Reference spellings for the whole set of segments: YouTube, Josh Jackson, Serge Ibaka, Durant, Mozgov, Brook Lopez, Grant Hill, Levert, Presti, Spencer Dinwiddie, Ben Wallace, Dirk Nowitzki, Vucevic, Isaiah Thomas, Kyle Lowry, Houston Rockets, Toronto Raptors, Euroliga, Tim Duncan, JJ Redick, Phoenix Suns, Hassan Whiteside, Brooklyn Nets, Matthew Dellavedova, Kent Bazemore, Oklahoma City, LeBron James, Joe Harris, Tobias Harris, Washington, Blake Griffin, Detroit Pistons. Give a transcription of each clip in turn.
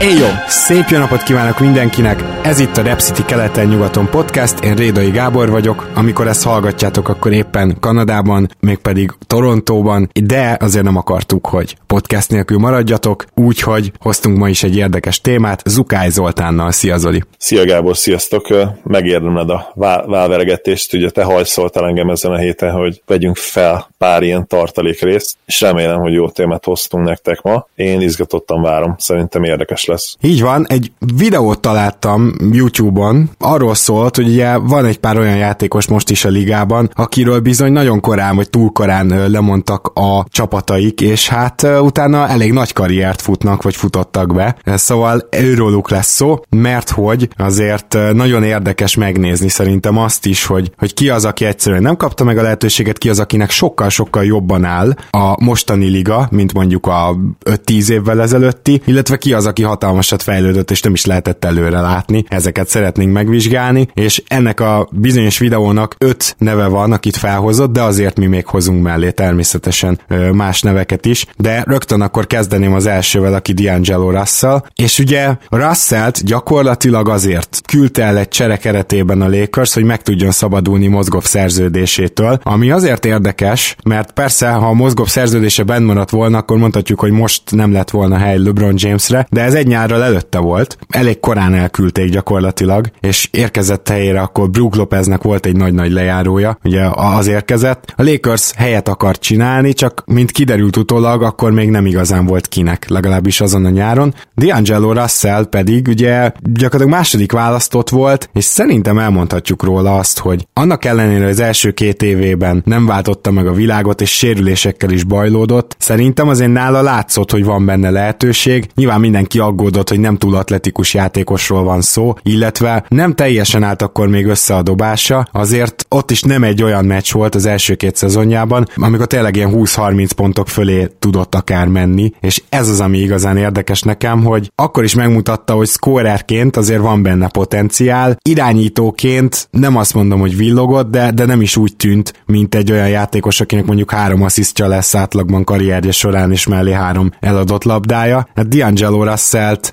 Éjjó! Szép jó napot kívánok mindenkinek! Ez itt a Rep City Keleten-nyugaton podcast, én Rédai Gábor vagyok. Amikor ezt hallgatjátok, akkor éppen Kanadában, mégpedig Torontóban, de azért nem akartuk, hogy podcast nélkül maradjatok, úgyhogy hoztunk ma is egy érdekes témát, Zukáj Zoltánnal. Szia Zoli! Szia Gábor, sziasztok! Megérdemled a válveregetést, ugye te hajszoltál engem ezen a héten, hogy vegyünk fel pár ilyen tartalék részt, és remélem, hogy jó témát hoztunk nektek ma. Én izgatottan várom, szerintem érdekes lesz. Így van, egy videót találtam YouTube-on, arról szólt, hogy ugye van egy pár olyan játékos most is a ligában, akiről bizony nagyon korán vagy túl korán lemondtak a csapataik, és hát utána elég nagy karriert futnak, vagy futottak be. Szóval őróluk lesz szó, mert hogy azért nagyon érdekes megnézni szerintem azt is, hogy ki az, aki egyszerűen nem kapta meg a lehetőséget, ki az, akinek sokkal-sokkal jobban áll a mostani liga, mint mondjuk a 5-10 évvel ezelőtti, illetve ki az, aki hatalmasat fejlődött, és nem is lehetett előre látni. Ezeket szeretnénk megvizsgálni, és ennek a bizonyos videónak 5 neve van, akit felhozott, de azért mi még hozunk mellé természetesen más neveket is, de rögtön akkor kezdeném az elsővel, aki D'Angelo Russell, és ugye Russellt gyakorlatilag azért küldte el egy csere keretében a Lakers, hogy meg tudjon szabadulni Mozgov szerződésétől, ami azért érdekes, mert persze, ha a Mozgov szerződése bent maradt volna, akkor mondhatjuk, hogy most nem lett volna hely LeBron Jamesre, de ez egy nyárral előtte volt, elég korán elküldték gyakorlatilag, és érkezett helyére akkor Brook Lopeznek volt egy nagy-nagy lejárója, ugye az érkezett. A Lakers helyet akart csinálni, csak mint kiderült utólag, akkor még nem igazán volt kinek, legalábbis azon a nyáron. D'Angelo Russell pedig ugye gyakorlatilag második választott volt, és szerintem elmondhatjuk róla azt, hogy annak ellenére az első 2 évében nem váltotta meg a világot, és sérülésekkel is bajlódott, szerintem azért nála látszott, hogy van benne lehetőség, nyilván mindenki aggódott, hogy nem túl atletikus játékosról van szó, illetve nem teljesen állt akkor még össze a dobása, azért ott is nem egy olyan meccs volt az első 2 szezonjában, amikor tényleg ilyen 20-30 pontok fölé tudott akár menni, és ez az, ami igazán érdekes nekem, hogy akkor is megmutatta, hogy szkórerként azért van benne potenciál, irányítóként nem azt mondom, hogy villogott, de nem is úgy tűnt, mint egy olyan játékos, akinek mondjuk 3 asszisztja lesz átlagban karrierje során, és mellé 3 eladott labdája. Hát D'Angelo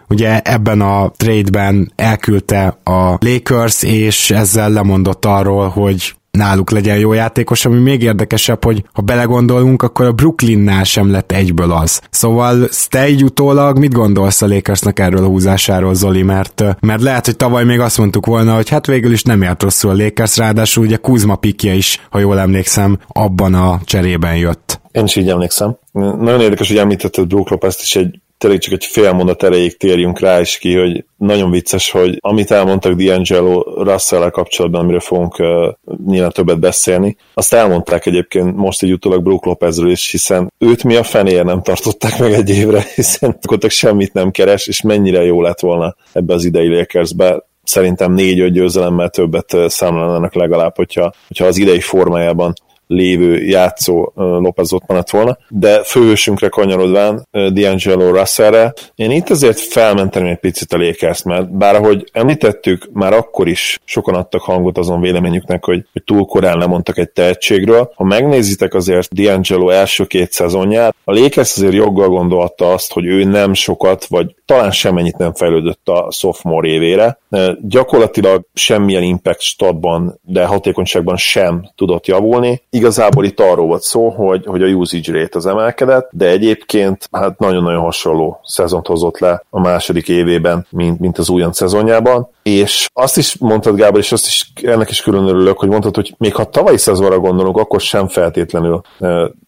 ugye ebben a trade-ben elküldte a Lakers, és ezzel lemondott arról, hogy náluk legyen jó játékos, ami még érdekesebb, hogy ha belegondolunk, akkor a Brooklynnál sem lett egyből az. Szóval te így utólag mit gondolsz a Lakersnek erről a húzásáról, Zoli? Mert lehet, hogy tavaly még azt mondtuk volna, hogy hát végül is nem járt rosszul a Lakers, ráadásul ugye Kuzma pikje is, ha jól emlékszem, abban a cserében jött. Én is így emlékszem. Nagyon érdekes, hogy említetted Brook Lopezt is, tényleg csak egy fél mondat erejéig térjünk rá is ki, hogy nagyon vicces, hogy amit elmondtak D'Angelo Russell-el kapcsolatban, amiről fogunk nyilván többet beszélni, azt elmondták egyébként most egy utólag Brook Lopezről is, hiszen őt mi a fenéért nem tartották meg egy évre, hiszen akkor semmit nem keres, és mennyire jó lett volna ebbe az idei Lakersbe. Szerintem 4-5 győzelemmel többet számlálnának legalább, hogyha az idei formájában lévő játszó Lopez ott maradt volna, de főhősünkre kanyarodván D'Angelo Russellre én itt azért felmenteném egy picit a Lakers-t, mert bár ahogy említettük, már akkor is sokan adtak hangot azon véleményüknek, hogy túl korán lemondtak egy tehetségről. Ha megnézitek azért D'Angelo első 2 szezonját, a Lakers azért joggal gondolta azt, hogy ő nem sokat, vagy talán semmennyit nem fejlődött a sophomore évére. Gyakorlatilag semmilyen impact statban, de hatékonyságban sem tudott javulni. Igazából itt arról volt szó, hogy a usage rate az emelkedett, de egyébként hát nagyon-nagyon hasonló szezont hozott le a második évében, mint az újonc szezonjában. És azt is mondtad, Gábor, és azt is, ennek is külön örülök, hogy mondtad, hogy még ha tavalyi szezonra gondolunk, akkor sem feltétlenül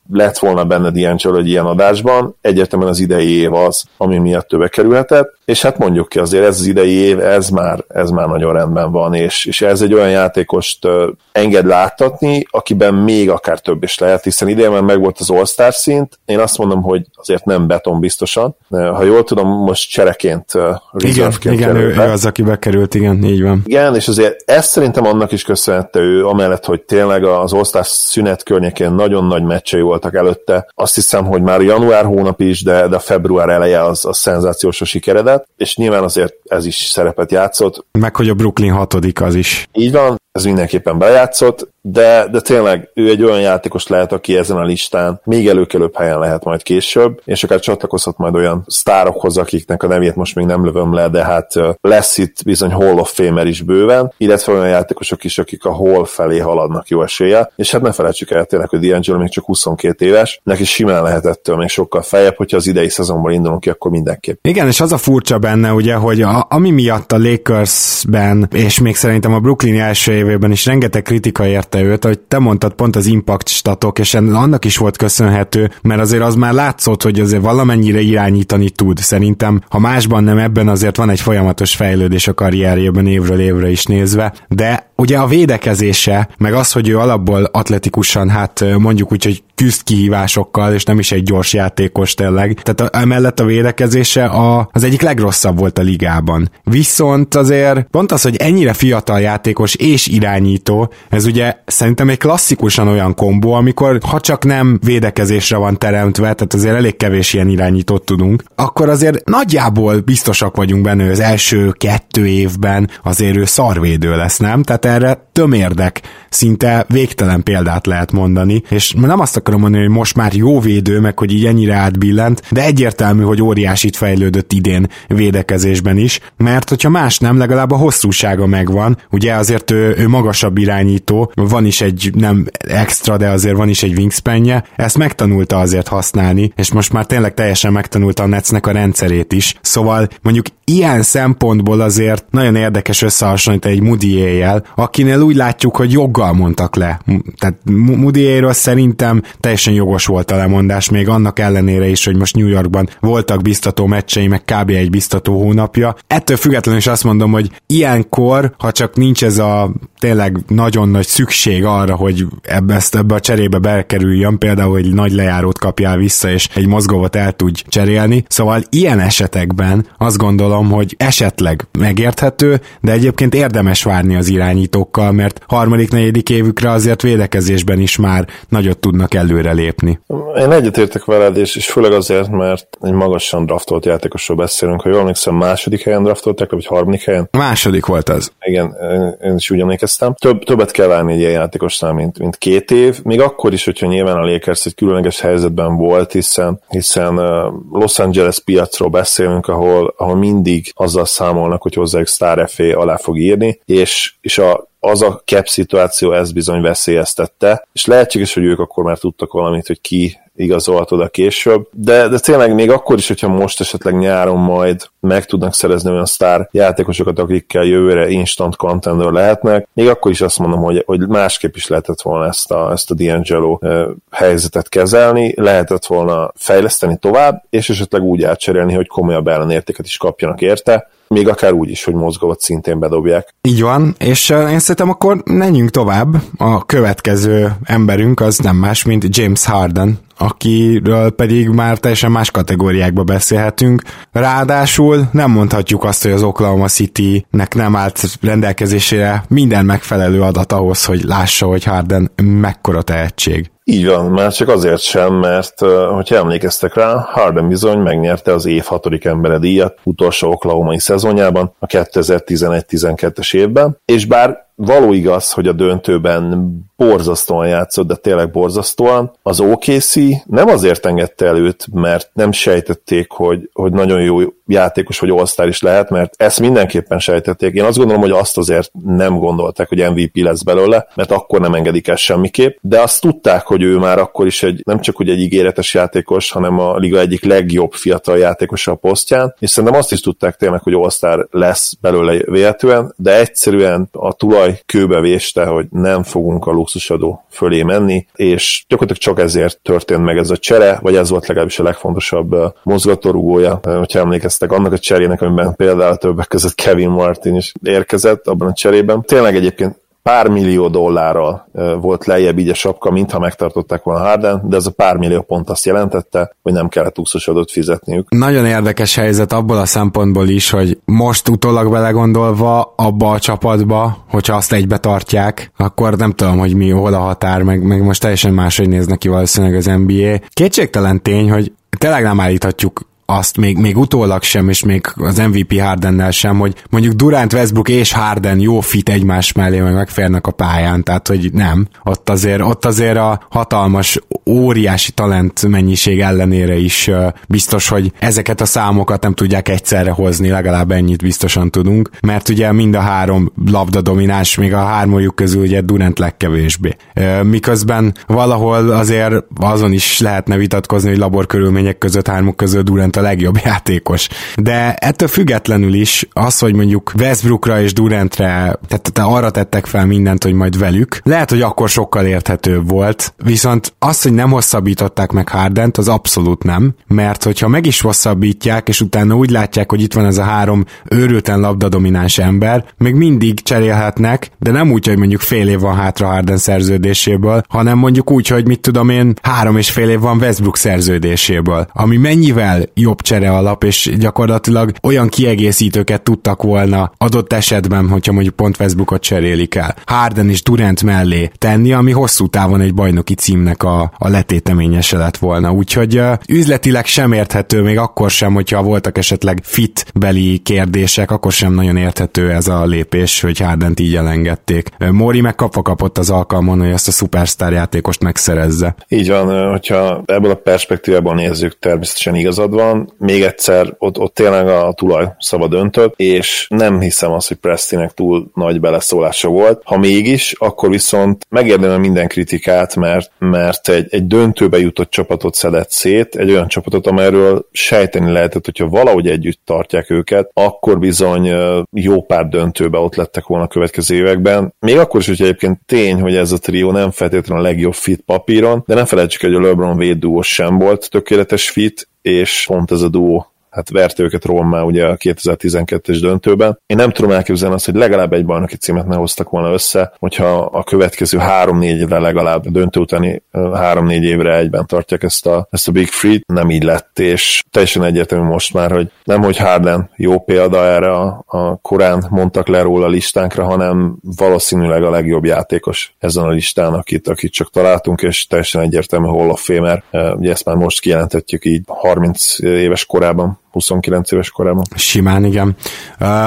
lett volna benned D'Angelo egy ilyen adásban, egyértelműen az idei év az, ami miatt többe kerülhetett, és hát mondjuk ki azért ez az idei év, ez már nagyon rendben van, és ez egy olyan játékost enged láttatni, akiben még még akár több is lehet, hiszen idén már megvolt az All-Star szint. Én azt mondom, hogy azért nem beton biztosan. Ha jól tudom, most csereként, reserveként. Igen, ő az, aki bekerült, igen, így van. Igen, és azért ezt szerintem annak is köszönhette ő, amellett, hogy tényleg az All-Star szünet környékén nagyon nagy meccsei voltak előtte. Azt hiszem, hogy már január hónap is, de február eleje az szenzációs a sikeredett, és nyilván azért ez is szerepet játszott. Meg, hogy a Brooklyn 6. az is. Így van, ez mindenképpen bejátszott, de tényleg ő egy olyan játékos lehet, aki ezen a listán még előkelőbb helyen lehet majd később, és akár csatlakozhat majd olyan sztárokhoz, akiknek a nevét most még nem lövöm le, de hát lesz itt bizony Hall of Famer is bőven, illetve olyan játékosok is, akik a Hall felé haladnak jó eséllyel, és hát ne felejtsük el tényleg, hogy D'Angelo még csak 22 éves, neki simán lehet ettől még sokkal feljebb, hogyha az idei szezonban indulunk ki, akkor mindenképp. Igen, és az a furcsa benne, ugye, hogy ami miatt a Lakersben, és még szerintem a Brooklyn első évében is rengeteg kritika érte őt, ahogy te mondtad, pont az impact statok, és annak is volt köszönhető, mert azért az már látszott, hogy azért valamennyire irányítani tud. Szerintem, ha másban nem, ebben azért van egy folyamatos fejlődés a karrierjében évről évre is nézve, de ugye a védekezése, meg az, hogy ő alapból atletikusan, hát mondjuk úgy, hogy küzd kihívásokkal, és nem is egy gyors játékos tényleg. Tehát emellett a védekezése az egyik legrosszabb volt a ligában. Viszont azért pont az, hogy ennyire fiatal játékos és irányító, ez ugye szerintem egy klasszikusan olyan kombó, amikor ha csak nem védekezésre van teremtve, tehát azért elég kevés ilyen irányítót tudunk, akkor azért nagyjából biztosak vagyunk benne, az első 2 évben azért ő szarvédő lesz, nem? Tehát erre tömérdek, szinte végtelen példát lehet mondani, és nem azt akarom mondani, hogy most már jó védő, meg hogy így ennyire átbillent, de egyértelmű, hogy óriásit fejlődött idén védekezésben is, mert hogyha más nem, legalább a hosszúsága megvan, ugye azért ő magasabb irányító, van is egy, nem extra, de azért van is egy wingspanje, ezt megtanulta azért használni, és most már tényleg teljesen megtanulta a Netsnek a rendszerét is, szóval mondjuk ilyen szempontból azért nagyon érdekes összehasonlítani egy Moody-éjjel, akinél úgy látjuk, hogy joggal mondtak le. Tehát Moody-éjről szerintem teljesen jogos volt a lemondás, még annak ellenére is, hogy most New Yorkban voltak biztató meccsei, meg kb. Egy biztató hónapja. Ettől függetlenül is azt mondom, hogy ilyenkor, ha csak nincs ez a tényleg nagyon nagy szükség arra, hogy ebbe a cserébe bekerüljön, például egy nagy lejárót kapjál vissza, és egy mozgóvat el tudj cserélni. Szóval ilyen esetekben azt gondolom, hogy esetleg megérthető, de egyébként érdemes várni az irányítókkal, mert 3.-4. évükre azért védekezésben is már nagyot tudnak előrelépni. Én egyetértek veled, és főleg azért, mert egy magasan draftolt játékosról beszélünk, ha jól emlékszem, második helyen draftolták, vagy harmadik helyen? Második volt az. Igen, én is úgy emlékeztem. Többet kell várni egy ilyen játékosnál, mint 2 év, még akkor is, hogyha nyilván a Lakers egy különleges helyzetben volt, hiszen Los Angeles piacról beszélünk, ahol mindig azzal számolnak, hogy hozzájuk sztár FA alá fog írni, és az a cap szituáció ezt bizony veszélyeztette, és lehetséges, hogy ők akkor már tudtak valamit, hogy ki igazolt oda később, de tényleg még akkor is, hogyha most esetleg nyáron majd meg tudnak szerezni olyan sztár játékosokat, akikkel jövőre instant contender lehetnek, még akkor is azt mondom, hogy másképp is lehetett volna ezt a D'Angelo helyzetet kezelni, lehetett volna fejleszteni tovább, és esetleg úgy átcserélni, hogy komolyabb ellenértéket is kapjanak érte, még akár úgy is, hogy mozgóvat szintén bedobják. Így van, és én szerintem akkor menjünk tovább. A következő emberünk az nem más, mint James Harden, akiről pedig már teljesen más kategóriákba beszélhetünk. Ráadásul nem mondhatjuk azt, hogy az Oklahoma City-nek nem állt rendelkezésére minden megfelelő adat ahhoz, hogy lássa, hogy Harden mekkora tehetség. Így van, már csak azért sem, mert hogyha emlékeztek rá, Harden bizony megnyerte az év 6. embere díjat utolsó oklahomai szezonjában, a 2011-12-es évben, és bár való igaz, hogy a döntőben borzasztóan játszott, de tényleg borzasztóan. Az OKC nem azért engedte el őt, mert nem sejtették, hogy nagyon jó játékos vagy all-star is lehet, mert ezt mindenképpen sejtették. Én azt gondolom, hogy azt azért nem gondolták, hogy MVP lesz belőle, mert akkor nem engedik el semmiképp, de azt tudták, hogy ő már akkor is nem csak hogy egy ígéretes játékos, hanem a liga egyik legjobb fiatal játékosa a posztján, és szerintem azt is tudták tényleg, hogy all-star lesz belőle véletlenül, de egyszerűen a tulaj kőbe véste, hogy nem fogunk a luxusadó fölé menni, és gyakorlatilag csak ezért történt meg ez a csere, vagy ez volt legalábbis a legfontosabb mozgatórugója, hogyha emlékeztek annak a cserének, amiben például többek között Kevin Martin is érkezett abban a cserében. Tényleg egyébként pár millió dollárral volt lejjebb így a sapka, mintha megtartották volna Harden, de ez a pár millió pont azt jelentette, hogy nem kellett úszos adót fizetniük. Nagyon érdekes helyzet abból a szempontból is, hogy most utólag belegondolva abba a csapatba, hogyha azt egybe tartják, akkor nem tudom, hogy mi, hol a határ, meg most teljesen máshogy néz neki valószínűleg az NBA. Kétségtelen tény, hogy tényleg nem állíthatjuk azt még utólag sem, és még az MVP Hardennel sem, hogy mondjuk Durant, Westbrook és Harden jó fit egymás mellé, meg megférnek a pályán, tehát hogy nem. Ott azért a hatalmas, óriási talent mennyiség ellenére is biztos, hogy ezeket a számokat nem tudják egyszerre hozni, legalább ennyit biztosan tudunk, mert ugye mind a három labda domináns, még a hármójuk közül ugye Durant legkevésbé. Miközben valahol azért azon is lehetne vitatkozni, hogy laborkörülmények között, hármuk közül Durant a legjobb játékos. De ettől függetlenül is az, hogy mondjuk Westbrookra és Durantre arra tettek fel mindent, hogy majd velük, lehet, hogy akkor sokkal érthetőbb volt, viszont az, hogy nem hosszabbították meg Hardent, az abszolút nem, mert hogyha meg is hosszabbítják, és utána úgy látják, hogy itt van ez a három őrülten labdadomináns ember, még mindig cserélhetnek, de nem úgy, hogy mondjuk fél év van hátra Harden szerződéséből, hanem mondjuk úgy, hogy mit tudom én, 3,5 év van Westbrook szerződéséből, ami mennyivel jobb csere alap, és gyakorlatilag olyan kiegészítőket tudtak volna adott esetben, hogyha mondjuk pont Westbrookot cserélik el, Harden és Durant mellé tenni, ami hosszú távon egy bajnoki címnek a letéteményese lett volna. Úgyhogy üzletileg sem érthető, még akkor sem, hogyha voltak esetleg fitbeli kérdések, akkor sem nagyon érthető ez a lépés, hogy Hardent így elengedték. Mori meg kapva kapott az alkalmon, hogy ezt a szupersztár játékost megszerezze. Így van, hogyha ebből a perspektívából nézzük, természetesen igazad van. Még egyszer ott tényleg a tulaj szava döntött, és nem hiszem azt, hogy Prestinek túl nagy beleszólása volt. Ha mégis, akkor viszont megérdemel minden kritikát, mert egy döntőbe jutott csapatot szedett szét, egy olyan csapatot, amelyről sejteni lehetett, hogyha valahogy együtt tartják őket, akkor bizony jó pár döntőbe ott lettek volna a következő években. Még akkor is, hogy egyébként tény, hogy ez a trió nem feltétlenül a legjobb fit papíron, de nem felejtsük, hogy a LeBron Wade duó sem volt tökéletes fit, és pont ez a duó verte őket rommá ugye a 2012-es döntőben. Én nem tudom elképzelni azt, hogy legalább egy bajnoki címet ne hoztak volna össze, hogyha a következő 3-4 évre legalább, a döntő utáni 3-4 évre egyben tartják ezt a Big Three-t. Nem így lett, és teljesen egyértelmű most már, hogy nemhogy Harden jó példa erre a korán mondtak le róla a listánkra, hanem valószínűleg a legjobb játékos ezen a listán, akit csak találtunk, és teljesen egyértelmű Hall of Famer. Ugye ezt már most kijelentetjük így 30 éves korában, 29 éves korában. Simán, igen.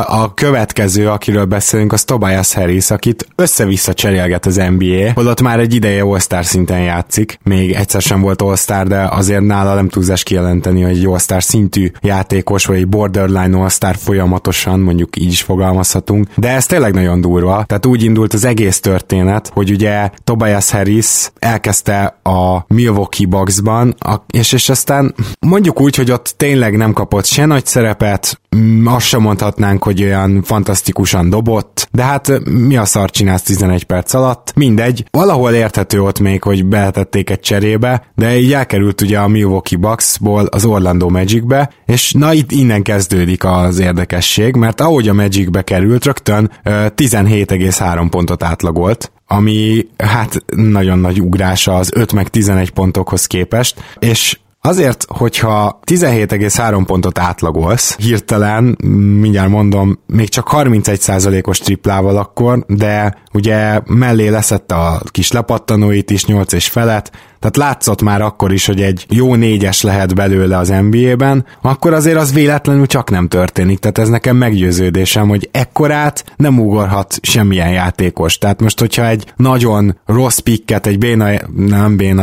A következő, akiről beszélünk, az Tobias Harris, akit össze-vissza cserélget az NBA, holott már egy ideje All-Star szinten játszik. Még egyszer sem volt All-Star, de azért nála nem túlzás kijelenteni, hogy egy All-Star szintű játékos, vagy egy borderline All-Star folyamatosan, mondjuk így is fogalmazhatunk. De ez tényleg nagyon durva. Tehát úgy indult az egész történet, hogy ugye Tobias Harris elkezdte a Milwaukee Bucksban, és aztán mondjuk úgy, hogy ott tényleg nem kapott se nagy szerepet, azt sem mondhatnánk, hogy olyan fantasztikusan dobott, de hát mi a szar csinálsz 11 perc alatt? Mindegy, valahol érthető ott még, hogy beletették egy cserébe, de így elkerült ugye a Milwaukee Bucksból az Orlando Magicbe, és na itt innen kezdődik az érdekesség, mert ahogy a Magicbe került, rögtön 17,3 pontot átlagolt, ami hát nagyon nagy ugrása az 5 meg 11 pontokhoz képest, és azért, hogyha 17,3 pontot átlagolsz, hirtelen, mindjárt mondom, még csak 31%-os triplával akkor, de ugye mellé leszett a kis lepattanóit is, 8 és felett, tehát látszott már akkor is, hogy egy jó négyes lehet belőle az NBA-ben, akkor azért az véletlenül csak nem történik, tehát ez nekem meggyőződésem, hogy ekkorát nem ugorhat semmilyen játékos. Tehát most, hogyha egy nagyon rossz pikket, egy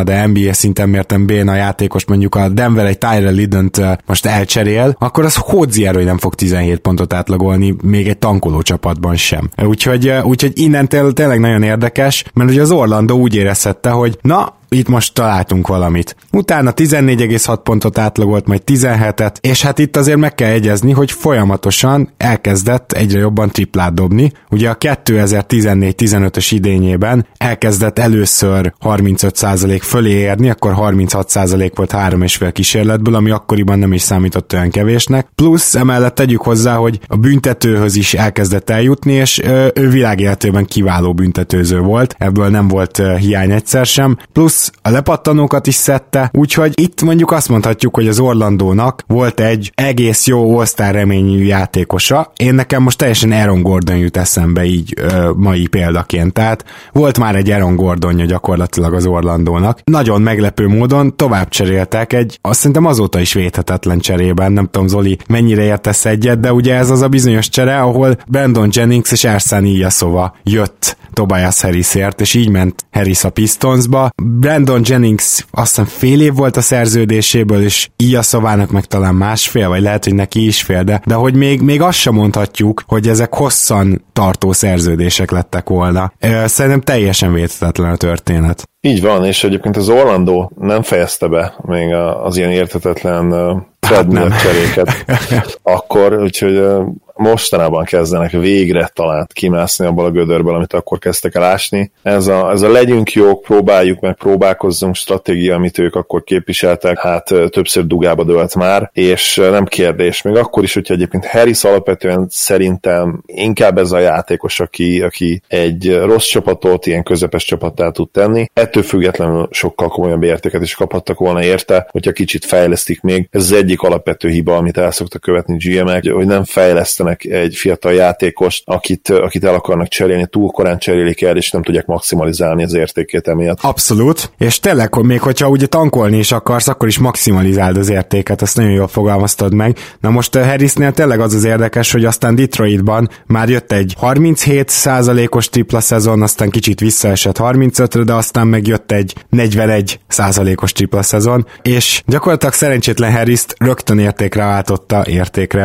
de NBA szinten mértem béna játékost, mondjuk a Denver egy Tyrell Lidont most elcserél, akkor az hódziára, hogy nem fog 17 pontot átlagolni, még egy tankoló csapatban sem. Úgyhogy innen tényleg nagyon érdekes, mert ugye az Orlando úgy érezhette, hogy na, itt most találtunk valamit. Utána 14,6 pontot átlagolt, majd 17-et, és hát itt azért meg kell egyezni, hogy folyamatosan elkezdett egyre jobban triplát dobni. Ugye a 2014-15-ös idényében elkezdett először 35% fölé érni, akkor 36% volt 3,5 kísérletből, ami akkoriban nem is számított olyan kevésnek. Plusz emellett tegyük hozzá, hogy a büntetőhöz is elkezdett eljutni, és ő világéletében kiváló büntetőző volt, ebből nem volt hiány egyszer sem. Plusz a lepattanókat is szedte, úgyhogy itt mondjuk azt mondhatjuk, hogy az Orlandónak volt egy egész jó all-star reményű játékosa. Én nekem most teljesen Aaron Gordon jut eszembe így mai példaként, tehát volt már egy Aaron Gordonja gyakorlatilag az Orlandónak. Nagyon meglepő módon tovább cseréltek egy, azt szerintem azóta is védhetetlen cserében, nem tudom Zoli mennyire értesz egyet, de ugye ez az a bizonyos csere, ahol Brandon Jennings és Ersan Ilyaszova jött Tobias Harrisért, és így ment Harris a Pistonsba. Brandon Jennings azt hiszem fél év volt a szerződéséből, és Ilyaszovának meg talán másfél, vagy lehet, hogy neki is fél, de hogy még azt sem mondhatjuk, hogy ezek hosszan tartó szerződések lettek volna. Szerintem teljesen védhetetlen a történet. Így van, és egyébként az Orlando nem fejezte be még az ilyen érthetetlen cseréket. Akkor, úgyhogy mostanában kezdenek végre talált kimászni abból a gödörből, amit akkor kezdtek el ásni. Ez a legyünk jók, próbáljuk meg, próbálkozzunk stratégia, amit ők akkor képviseltek, hát többször dugába dőlt már, és nem kérdés. Még akkor is, hogyha egyébként Harris alapvetően szerintem inkább ez a játékos, aki egy rossz csapatot, ilyen közepes csapattá tud tenni. Ettől függetlenül sokkal komolyabb értéket is kaphattak volna érte, hogyha kicsit fejlesztik még. Ez az egyik alapvető hiba, amit el szoktak követni GM-ek, hogy nem fejlesztenek egy fiatal játékost, akit el akarnak cserélni, túl korán cserélik el, és nem tudják maximalizálni az értékét emiatt. Abszolút, és tényleg, még hogyha ugye tankolni is akarsz, akkor is maximalizáld az értéket, ezt nagyon jól fogalmaztad meg. Na most Harrisnél tényleg az érdekes, hogy aztán Detroitban már jött egy 37%-os tripla szezon, aztán kicsit visszaesett 35-re, de aztán megjött egy 41%-os tripla szezon, és gyakorlatilag szerencsétlen Harrist rögtön értékre váltotta,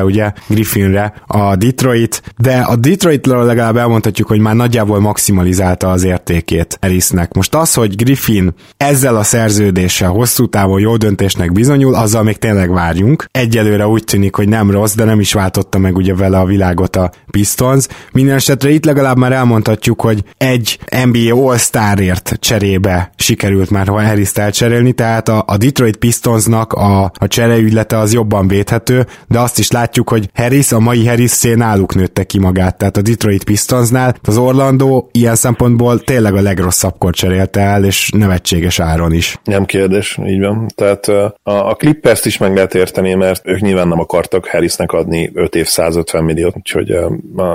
ugye Griffinre a Detroit, de a Detroitről legalább elmondhatjuk, hogy már nagyjából maximalizálta az értékét Harrisnek. Most az, hogy Griffin ezzel a szerződéssel hosszú távon jó döntésnek bizonyul, azzal még tényleg várjunk. Egyelőre úgy tűnik, hogy nem rossz, de nem is váltotta meg ugye vele a világot a Pistons. Minden esetre itt legalább már elmondhatjuk, hogy egy NBA All-Starért cserébe sikerült már Harrist elcserélni, tehát a Detroit Pistonsnak a csereügylete az jobban védhető, de azt is látjuk, hogy Harris, a mai Harris-szé náluk nőtte ki magát, tehát a Detroit Pistonsnál az Orlando ilyen szempontból tényleg a legrosszabbkor cserélte el, és nevetséges áron is. Nem kérdés, így van. Tehát a Clippers-t is meg lehet érteni, mert ők nyilván nem akartak Harrisnek adni 5 év 150 milliót, úgyhogy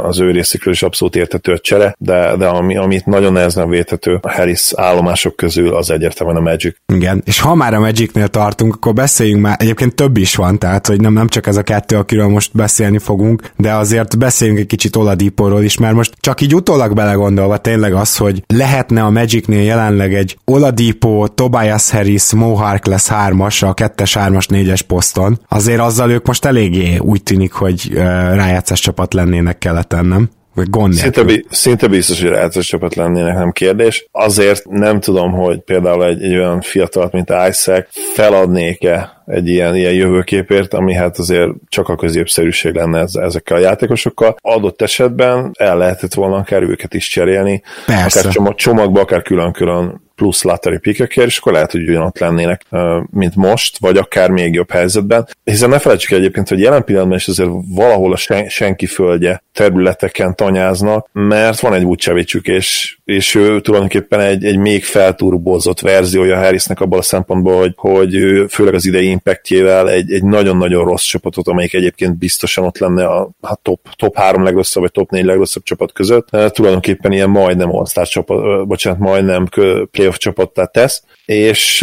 az ő részükről is abszolút érthető a csere, de amit nagyon nehezen védhető a Harris állomások közül, az egyértelműen a Magic. Igen, és ha már a Magicnél tartunk, akkor beszéljünk már, egyébként több is van, tehát hogy nem csak ez a kettő, akiről most beszélni fogunk, de azért beszéljünk egy kicsit Oladiporól is, mert most csak így utólag belegondolva tényleg az, hogy lehetne a Magicnél jelenleg egy Oladipo, Tobias Harris, Mo Harkless 3-as, a 2-es, 3-as, 4-es poszton. Azért azzal ők most eléggé úgy tűnik, hogy rájátszás csapat lennének keleten, nem? Szinte biztos, hogy rájátszás csapat lennének, nem kérdés. Azért nem tudom, hogy például egy olyan fiatalt, mint Isaac feladnék-e egy ilyen jövőképért, ami hát azért csak a középszerűség lenne ezekkel a játékosokkal. Adott esetben el lehetett volna akár őket is cserélni. Persze. Akár csomagba, akár külön-külön plusz lottery pickekért, és akkor lehet, hogy ugyanott lennének, mint most, vagy akár még jobb helyzetben. Hiszen ne felejtsük egyébként, hogy jelen pillanatban is azért valahol a senki földje területeken tanyáznak, mert van egy Vucevicsük, és ő tulajdonképpen egy még felturbozott verziója Harrisnek abban a szempontból, hogy ő főleg az idei impactjével egy nagyon-nagyon rossz csapatot, amelyik egyébként biztosan ott lenne a top 3 legrosszabb, vagy top 4 legrosszabb csapat között. Tulajdonképpen ilyen majdnem all-star csapat, majdnem playoff csapattá tesz, és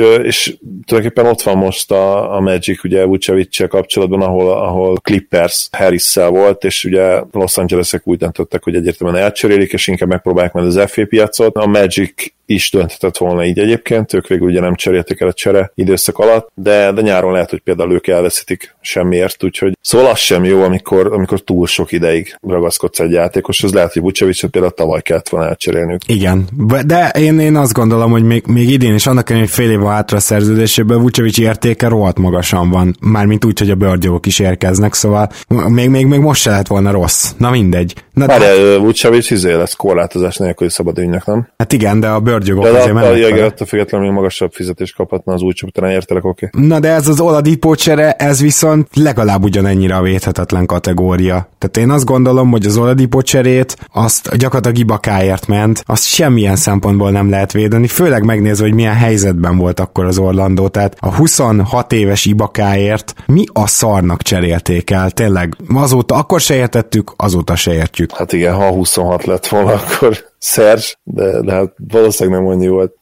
tulajdonképpen ott van most a Magic, ugye Vucevic-sel kapcsolatban, ahol Clippers Harris-szel volt, és ugye Los Angeles-ek úgy döntöttek, hogy egyértelműen elcserélik, és inkább megpróbálják majd az FA piacot. A Magic is dönthetett volna így egyébként, ők végül ugye nem cserélték el a csere időszak alatt, de nyáron lehet, hogy például ők elveszítik semmiért, úgyhogy szóval az sem jó, amikor túl sok ideig ragaszkodsz egy játékoshoz, lehet, hogy Vucevicet például tavaly kellett volna elcserélniük. Igen, de én azt gondolom, hogy még idén is, annak ellenére, hogy fél év van hátra a szerződéséből, Vucevic értéke rohadt magasan van, mármint úgy, hogy a bőrgyók is érkeznek, szóval még most se lett volna rossz. Na mindegy. Várjál, Vucevic izé lesz korlátozás nélküli szabad ügynek, nem? Hát igen, de a bőrgyók azért mennek. De a attól függetlenül még magasabb fizetést kaphatna az új csupatán, értelek, oké. Okay. Na de ez az Oladipo csere, ez viszont legalább ugyanennyire a védhetetlen kategória. Tehát én azt gondolom, hogy az Oladipo cserét, azt gyakorlatilag Ibakáért ment, azt semmilyen szempontból nem lehet védeni, főleg megnézve, hogy milyen helyzetben volt akkor az Orlandó. Tehát a 26 éves Ibakáért mi a szarnak cserélték el? Tényleg azóta akkor se értettük, azóta se értjük. Hát igen, ha 26 lett volna, akkor... Szerzs, de hát valószínűleg nem annyi volt.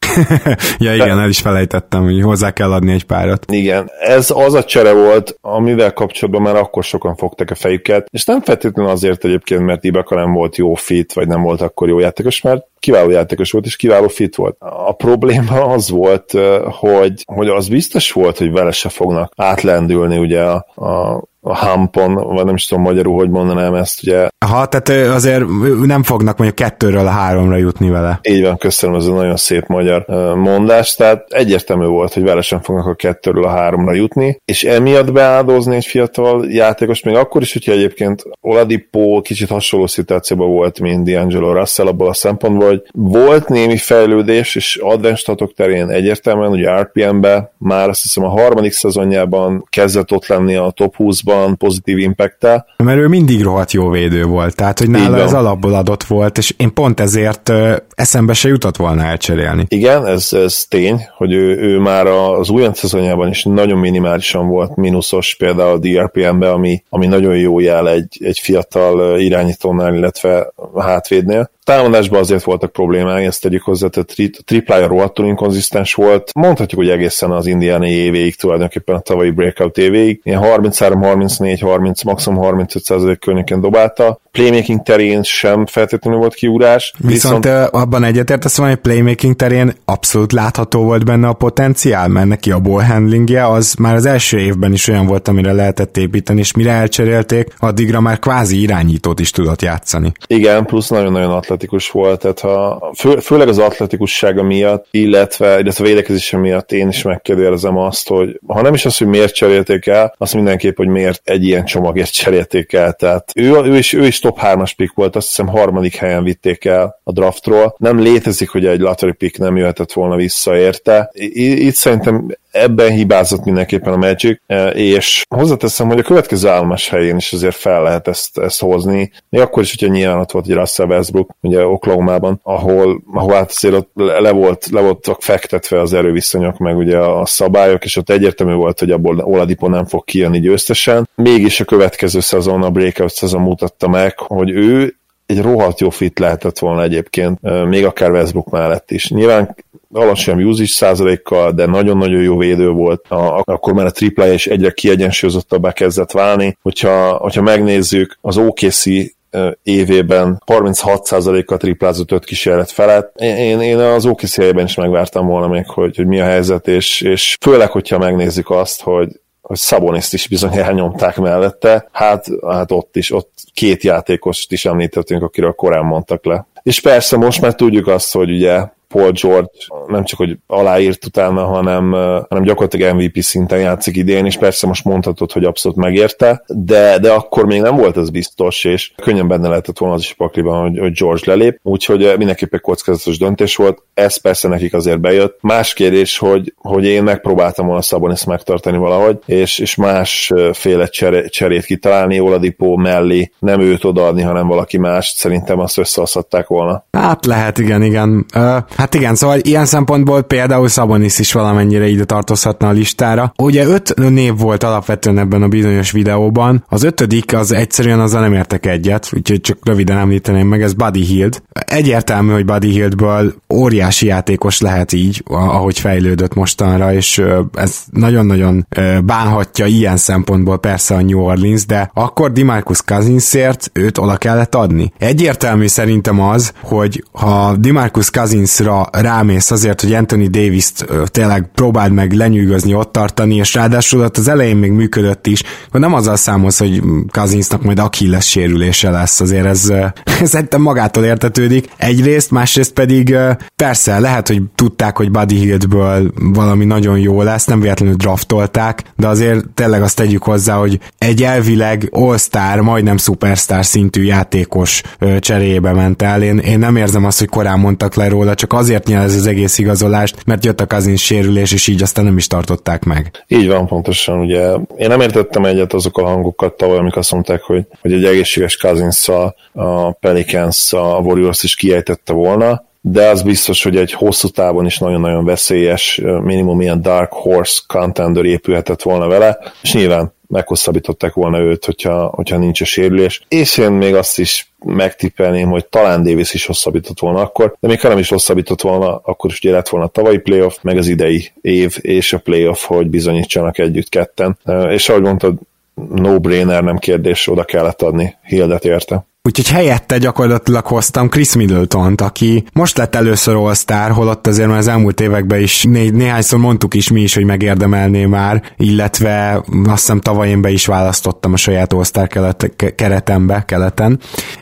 Ja igen, el is felejtettem, hogy hozzá kell adni egy párat. Igen, ez az a csere volt, amivel kapcsolatban már akkor sokan fogták a fejüket, és nem feltétlenül azért egyébként, mert Ibaka nem volt jó fit, vagy nem volt akkor jó játékos, mert kiváló játékos volt, és kiváló fit volt. A probléma az volt, hogy az biztos volt, hogy vele se fognak átlendülni ugye a humpon, vagy nem is tudom magyarul, hogy mondanám ezt, ugye. Aha, tehát azért nem fognak mondjuk 2-ről 3-ra jutni vele. Így van, köszönöm, ez egy nagyon szép magyar mondás, tehát egyértelmű volt, hogy vele sem fognak a 2-ről 3-ra jutni, és emiatt beáldozni egy fiatal játékos, még akkor is, hogyha egyébként Oladipo kicsit hasonló szituációban volt, mint D'Angelo Russell, abból a szempontból, hogy volt némi fejlődés, és advanced statok terén egyértelműen, ugye RPM-be már azt hiszem a 3. szezonjában kezdett ott lenni a top 20-ban, pozitív impact-tel. Mert ő mindig rohadt jó védő volt, tehát hogy nála ez alapból adott volt, és én pont ezért eszembe se jutott volna elcserélni. Igen, ez tény, hogy ő már az újonc szezonjában is nagyon minimálisan volt mínuszos, például a DRPM-be, ami nagyon jó jel egy fiatal irányítónál, illetve hátvédnél. Támadásban azért voltak problémák, ezt tegyük hozzá, tehát a triplája rohadtul inkonzisztens volt. Mondhatjuk, hogy egészen az indiánai évéig, tulajdonképpen a tavalyi breakout évéig. Ilyen 33-34-30, maximum 35% környéken dobálta. Playmaking terén sem feltétlenül volt kiugrás. Viszont abban egyetértesz van, hogy playmaking terén abszolút látható volt benne a potenciál, mert neki a ball handlingje az már az első évben is olyan volt, amire lehetett építeni, és mire elcserélték, addigra már kvázi irányítót is tudott játszani. Igen, plusz nagyon-nagyon atletikus volt, tehát ha főleg az atletikussága miatt, illetve védekezése miatt én is megkérdezem azt, hogy ha nem is az, hogy miért cserélték el, azt mindenképp, hogy miért egy ilyen csomagért cserélték el. Tehát ő is top 3-as pick volt, azt hiszem 3. helyen vitték el a draftról. Nem létezik, hogy egy lottery pick nem jöhetett volna vissza érte. Itt szerintem ebben hibázott mindenképpen a Magic, és hozzáteszem, hogy a következő állomás helyén is azért fel lehet ezt hozni. Még akkor is, hogyha nyilván ott volt egy Russell Westbrook, ugye Oklahomában, ahol hát azért ott le voltak fektetve az erőviszonyok, meg ugye a szabályok, és ott egyértelmű volt, hogy abból Oladipo nem fog kijönni győztesen. Mégis a következő szezon, a breakout szezon mutatta meg, hogy ő egy rohadt jó fit lehetett volna egyébként, még akár Westbrook mellett is. Nyilván alacsonyabb usage százalékkal, de nagyon-nagyon jó védő volt, akkor már a triplája is egyre kiegyensúlyozottabbá kezdett válni. Hogyha megnézzük, az OKC évében 36%-kal triplázott 5 kísérlet felett. Én az OKC helyében is megvártam volna még, hogy mi a helyzet, és főleg, hogyha megnézzük azt, hogy Saboniszt is bizony elnyomták mellette, hát ott két játékost is említettünk, akiről korán mondtak le. És persze most már tudjuk azt, hogy ugye Paul George nem csak, hogy aláírt utána, hanem gyakorlatilag MVP szinten játszik idén, és persze most mondhatod, hogy abszolút megérte, de akkor még nem volt ez biztos, és könnyen benne lehetett volna az is a pakliban, hogy George lelép, úgyhogy mindenképp egy kockázatos döntés volt, ez persze nekik azért bejött. Más kérdés, hogy én megpróbáltam volna Szaboniszt megtartani valahogy, és másféle cserét kitalálni, Oladipo mellé, nem őt odaadni, hanem valaki mást, szerintem azt összeadhatták volna. Hát lehet, igen. Hát igen, szóval ilyen szempontból például Sabonis is valamennyire ide tartozhatna a listára. Ugye 5 név volt alapvetően ebben a bizonyos videóban. Az 5. az egyszerűen azzal nem értek egyet, úgyhogy csak röviden említeném meg, ez Buddy Hield. Egyértelmű, hogy Buddy Hieldből óriási játékos lehet így, ahogy fejlődött mostanra, és ez nagyon-nagyon bánhatja ilyen szempontból persze a New Orleans, de akkor DeMarcus Cousinsért őt oda kellett adni. Egyértelmű szerintem az, hogy ha DeMarcus Cousinsra annyira rámész azért, hogy Anthony Davis-t tényleg próbáld meg lenyűgözni, ott tartani, és ráadásul ott az elején még működött is, akkor nem azzal számolsz, hogy Cousinsnak majd Achilles sérülése lesz, azért ez magától értetődik. Egyrészt, másrészt pedig persze, lehet, hogy tudták, hogy Buddy Hieldből valami nagyon jó lesz, nem véletlenül draftolták, de azért tényleg azt tegyük hozzá, hogy egy elvileg all-star, majdnem szupersztár szintű játékos cserébe ment el. Én nem érzem azt, hogy korán mondtak le róla, csak azért nyel ez az egész igazolást, mert jött a Cousins sérülés, és így aztán nem is tartották meg. Így van, pontosan, ugye. Én nem értettem egyet azokkal a hangokat tavaly, amik azt mondták, hogy egy egészséges Cousinsszal a Pelicans, a Warriors is kiejtette volna, de az biztos, hogy egy hosszú távon is nagyon-nagyon veszélyes, minimum ilyen Dark Horse contender épülhetett volna vele, és nyilván meghosszabbították volna őt, hogyha nincs a sérülés. És én még azt is megtippelném, hogy talán Davis is hosszabbított volna akkor, de még ha nem is hosszabbított volna, akkor is ugye lett volna a tavalyi playoff, meg az idei év és a playoff, hogy bizonyítsanak együtt ketten. És ahogy mondtad, no-brainer, nem kérdés, oda kellett adni Hieldet érte. Úgyhogy helyette gyakorlatilag hoztam Chris Middletont, aki most lett először all-star, holott azért már az elmúlt években is néhányszor mondtuk is mi is, hogy megérdemelné már, illetve azt hiszem tavaly én be is választottam a saját all-star keleten.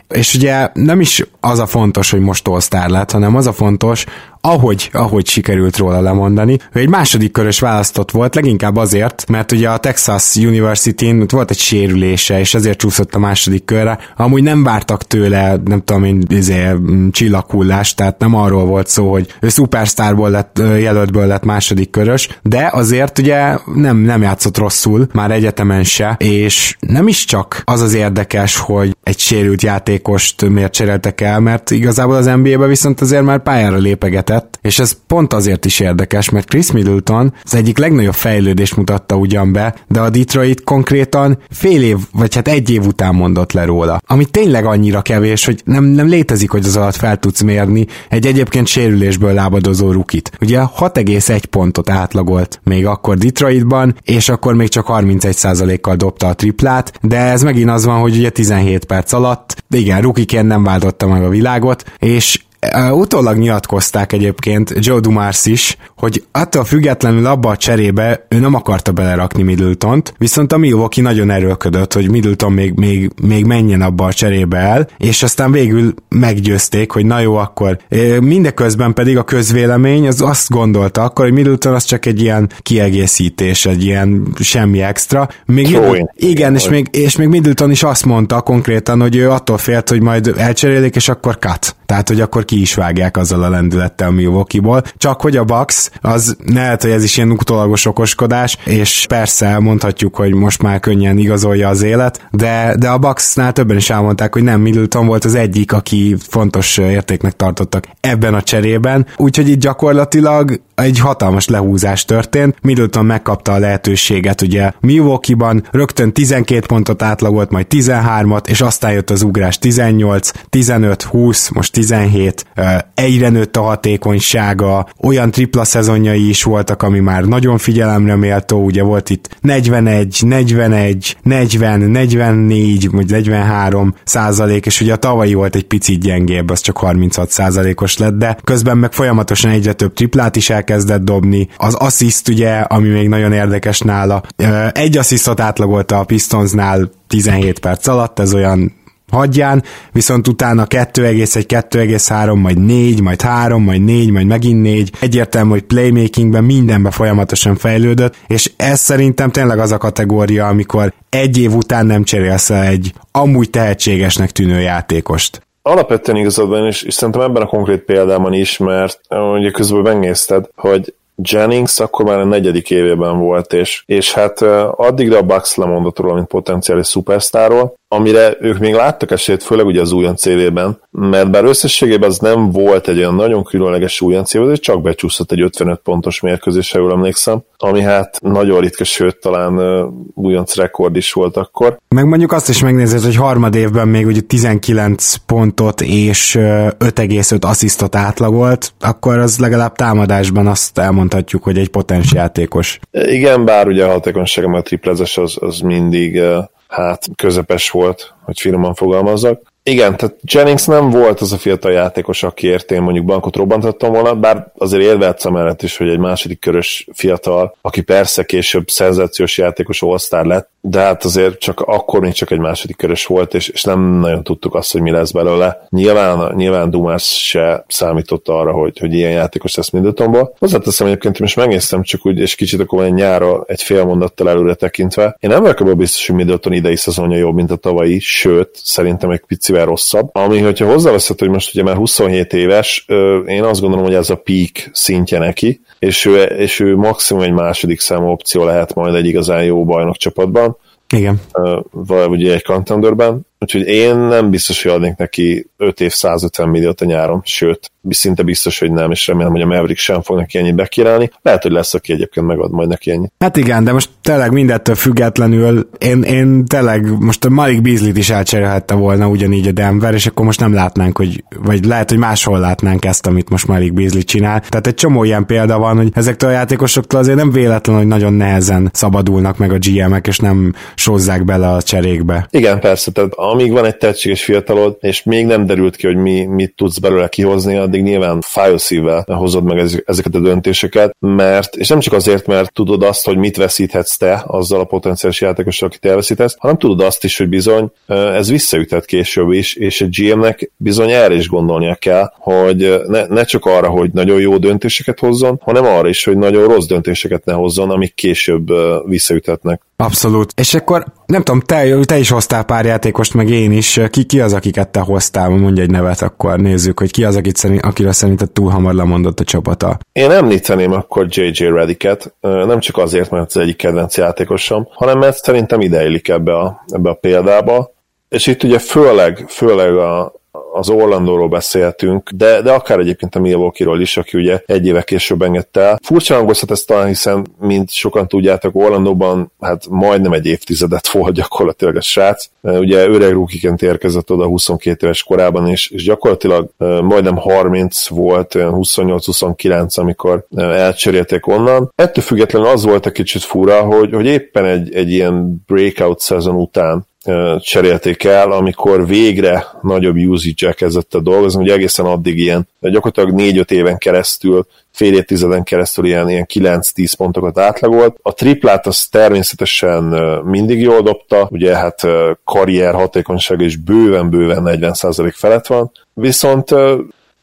És ugye nem is az a fontos, hogy most all-star lett, hanem az a fontos, ahogy sikerült róla lemondani, hogy egy második körös választott volt, leginkább azért, mert ugye a Texas University-n volt egy sérülése, és azért csúszott a második körre. Amúgy nem vártak tőle, nem tudom én, csillaghullást, tehát nem arról volt szó, hogy ő szupersztárból lett, jelöltből lett második körös, de azért ugye nem játszott rosszul, már egyetemen se, és nem is csak az érdekes, hogy egy sérült játékost miért cseréltek el, mert igazából az NBA-ben viszont azért már pályára lépeget, és ez pont azért is érdekes, mert Chris Middleton az egyik legnagyobb fejlődést mutatta ugyan be, de a Detroit konkrétan egy év után mondott le róla. Ami tényleg annyira kevés, hogy nem létezik, hogy az alatt fel tudsz mérni egy egyébként sérülésből lábadozó rukit. Ugye 6,1 pontot átlagolt még akkor Detroitban, és akkor még csak 31%-kal dobta a triplát, de ez megint az van, hogy ugye 17 perc alatt, de igen, rukiként nem váltotta meg a világot, és utólag nyilatkozták egyébként Joe Dumars is, hogy attól függetlenül abba a cserébe ő nem akarta belerakni Middletont, viszont a Milwaukee nagyon erőlködött, hogy Middleton még menjen abba a cserébe el, és aztán végül meggyőzték, hogy na jó, akkor mindeközben pedig a közvélemény az azt gondolta akkor, hogy Middleton az csak egy ilyen kiegészítés, egy ilyen semmi extra. És még Middleton is azt mondta konkrétan, hogy ő attól félt, hogy majd elcserélik, és akkor cut. Tehát, hogy akkor ki is vágják azzal a lendülettel Milwaukee-ból. Csak hogy a Bucks, az lehet, hogy ez is ilyen utólagos okoskodás, és persze mondhatjuk, hogy most már könnyen igazolja az élet, de a Bucksnál többen is elmondták, hogy nem, Middleton volt az egyik, aki fontos értéknek tartottak ebben a cserében, úgyhogy itt gyakorlatilag egy hatalmas lehúzás történt. Middleton megkapta a lehetőséget, ugye Milwaukee-ban rögtön 12 pontot átlagolt, majd 13-at, és aztán jött az ugrás 18, 15, 20, most 17, egyre nőtt a hatékonysága, olyan tripla szezonjai is voltak, ami már nagyon figyelemre méltó, ugye volt itt 41, 40, 44, vagy 43%, és ugye a tavalyi volt egy picit gyengébb, az csak 36%-os lett, de közben meg folyamatosan egyre több triplát is elkezdett dobni. Az assziszt ugye, ami még nagyon érdekes nála, egy asszisztot átlagolta a Pistonsnál 17 perc alatt, ez olyan hagyján, viszont utána 2,1, 2,3, majd 4, majd 3, majd 4, majd megint 4. Egyértelmű, hogy playmakingben mindenben folyamatosan fejlődött, és ez szerintem tényleg az a kategória, amikor egy év után nem cserélsz el egy amúgy tehetségesnek tűnő játékost. Alapvetően igazadban, és szerintem ebben a konkrét példában is, mert ugye közben megnézted, hogy Jennings akkor már a 4. évében volt, és hát addigra a Bucks lemondott róla, mint potenciális szupersztárról, amire ők még láttak esélyt, főleg ugye az újonc évében, mert bár összességében az nem volt egy olyan nagyon különleges újonc év, azért csak becsúszott egy 55 pontos mérkőzés, ha jól emlékszem, ami hát nagyon ritka, sőt talán újonc rekord is volt akkor. Meg mondjuk azt is megnézed, hogy harmad évben még ugye 19 pontot és 5,5 asszisztot átlagolt, akkor az legalább támadásban azt elmondhatjuk, hogy egy potens játékos. Igen, bár ugye a hatékonysága, mert a triplezes az mindig közepes volt, hogy finoman fogalmazzak. Igen, tehát Jennings nem volt az a fiatal játékos, akiért én mondjuk bankot robbantattam volna, bár azért érvehetsz amellett is, hogy egy második körös fiatal, aki persze később szenzációs játékos all-star lett, de hát azért csak akkor még csak egy második körös volt, és nem nagyon tudtuk azt, hogy mi lesz belőle. Nyilván Dumars se számított arra, hogy ilyen játékos lesz Middletonból. Hozzáteszem egyébként, hogy most megnéztem csak úgy, és kicsit akkor van nyára egy fél mondattal előre tekintve. Én nem vagyok abban biztos, hogy Middleton idei szezonja jobb, mint a tavalyi, sőt, szerintem egy picivel rosszabb. Ami, hogyha hozzáveszed, hogy most ugye már 27 éves, én azt gondolom, hogy ez a peak szintje neki, és ő maximum egy második számú opció lehet majd egy igazán jó bajnok csapatban. Igen. Vagy egy contenderben. Úgyhogy én nem biztos, hogy adnék neki 5 év 150 milliót a nyáron, sőt, szinte biztos, hogy nem, és remélem, hogy a Maverick sem fog neki ennyit bekirálni. Lehet, hogy lesz, aki egyébként megad majd neki ennyit. Hát igen, de most tényleg mindettől függetlenül én tényleg most a Malik Beasley-t is elcserélhette volna ugyanígy a Denver, és akkor most nem látnánk, hogy, vagy lehet, hogy máshol látnánk ezt, amit most Malik Beasley csinál. Tehát egy csomó ilyen példa van, hogy ezektől a játékosoktól azért nem véletlen, hogy nagyon nehezen szabadulnak meg a GM-ek, és nem sózzák bele a cserékbe. Igen, persze, tehát amíg van egy tehetséges fiatalod, és még nem derült ki, hogy mit tudsz belőle kihozni, addig nyilván fájó szívvel hozod meg ezeket a döntéseket, mert, és nem csak azért, mert tudod azt, hogy mit veszíthetsz te azzal a potenciális játékossal, akit elveszítesz, hanem tudod azt is, hogy bizony ez visszaüthet később is, és egy GM-nek bizony erre is gondolnia kell, hogy ne csak arra, hogy nagyon jó döntéseket hozzon, hanem arra is, hogy nagyon rossz döntéseket ne hozzon, amik később visszaüthetnek. Abszolút. És akkor nem tudom, te is hoztál pár játékost, meg én is. Ki az, akiket te hoztál? Mondj egy nevet, akkor nézzük, hogy ki az, akire szerinted túl hamar lemondott a csapata. Én említeném akkor JJ Redicket, nem csak azért, mert az egyik kedvenc játékosom, hanem mert szerintem ideillik ebbe a példába. És itt ugye főleg az Orlandóról beszélhetünk, de akár egyébként a Milwaukee-ról is, aki ugye egy éve később engedte el. Furcsa hangozhat ez talán, hiszen, mint sokan tudjátok, Orlandóban hát majdnem egy évtizedet volt gyakorlatilag a srác. Ugye öreg rookie-ként érkezett oda 22 éves korában, és gyakorlatilag majdnem 30 volt, 28-29, amikor elcserélték onnan. Ettől függetlenül az volt egy kicsit fura, hogy éppen egy ilyen breakout szezon után cserélték el, amikor végre nagyobb usage-el kezdett el dolgozni, ugye egészen addig ilyen, gyakorlatilag 4-5 éven keresztül, fél évtizeden keresztül ilyen 9-10 pontokat átlagolt. A triplát az természetesen mindig jól dobta, ugye hát karrier hatékonysága is bőven-bőven 40% felett van, viszont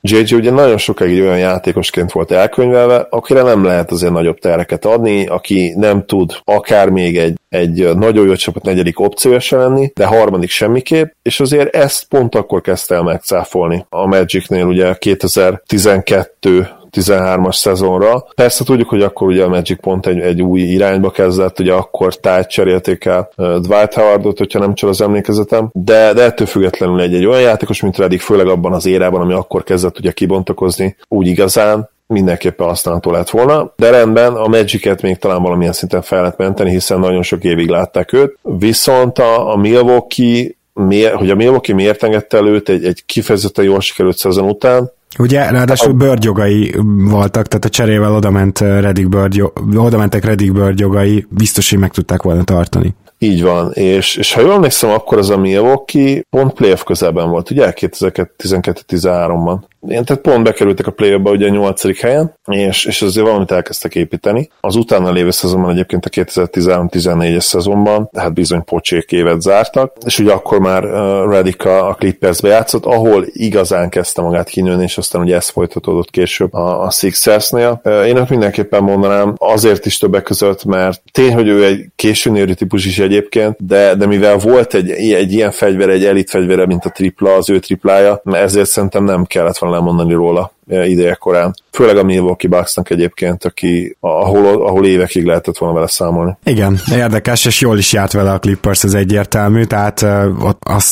JJ ugye nagyon sokáig olyan játékosként volt elkönyvelve, akire nem lehet azért nagyobb tereket adni, aki nem tud akár még egy nagyon jó csapat negyedik opciója se lenni, de harmadik semmiképp, és azért ezt pont akkor kezdte el megcáfolni. A Magicnél ugye 2012-13-as szezonra. Persze tudjuk, hogy akkor ugye a Magic pont egy új irányba kezdett, ugye akkor tájt cserélték el Dwight Howardot, hogyha nem csal az emlékezetem, de ettől függetlenül egy olyan játékos, mint Redick, főleg abban az érában, ami akkor kezdett ugye kibontakozni, úgy igazán mindenképpen használható lett volna, de rendben, a Magicet még talán valamilyen szinten fel lehet menteni, hiszen nagyon sok évig látták őt, viszont a Milwaukee, hogy a Milwaukee miért engedte előtt egy kifejezetten jól sikerült szezon után. Ugye, ráadásul bőrjogai voltak, tehát a cserével odamentek Redick bőrjogai, biztos, hogy meg tudták volna tartani. Így van, és ha jól emlékszem, akkor az a Milwaukee pont playoff közelben volt, ugye 2012-13-ban. Tehát pont bekerültek a playoffba ugye a 8. helyen, és azért valamit elkezdtek építeni. Az utána lévő szezonban egyébként a 2013-14-es szezonban, hát bizony pocsék évet zártak, és ugye akkor már Redick a Clippersbe játszott, ahol igazán kezdte magát kinőni, és aztán ugye ez folytatódott később a Sixersnél. Én ott mindenképpen mondanám, azért is többek között, mert tény, hogy ő egy későn érő típus is egyébként, de mivel volt egy ilyen fegyvere, egy elit fegyvere, mint a tripla, az ő triplája, ezért szerintem nem kellett volna lemondani róla ideje korán. Főleg a Milwaukee Bucksnak egyébként, ahol évekig lehetett volna vele számolni. Igen, érdekes, és jól is járt vele a Clippers, az egyértelmű, tehát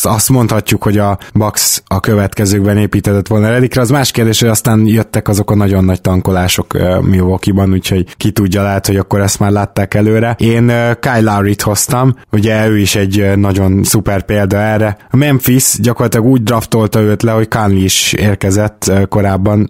azt mondhatjuk, hogy a Bucks a következőkben épített volna Redickre. Az más kérdés, hogy aztán jöttek azok a nagyon nagy tankolások Milwaukee-ban, úgyhogy ki tudja, lehet, hogy akkor ezt már látták előre. Én Kyle Lowry-t hoztam, ugye ő is egy nagyon szuper példa erre. A Memphis gyakorlatilag úgy draftolta őt le, hogy Conley is érkezett korábban,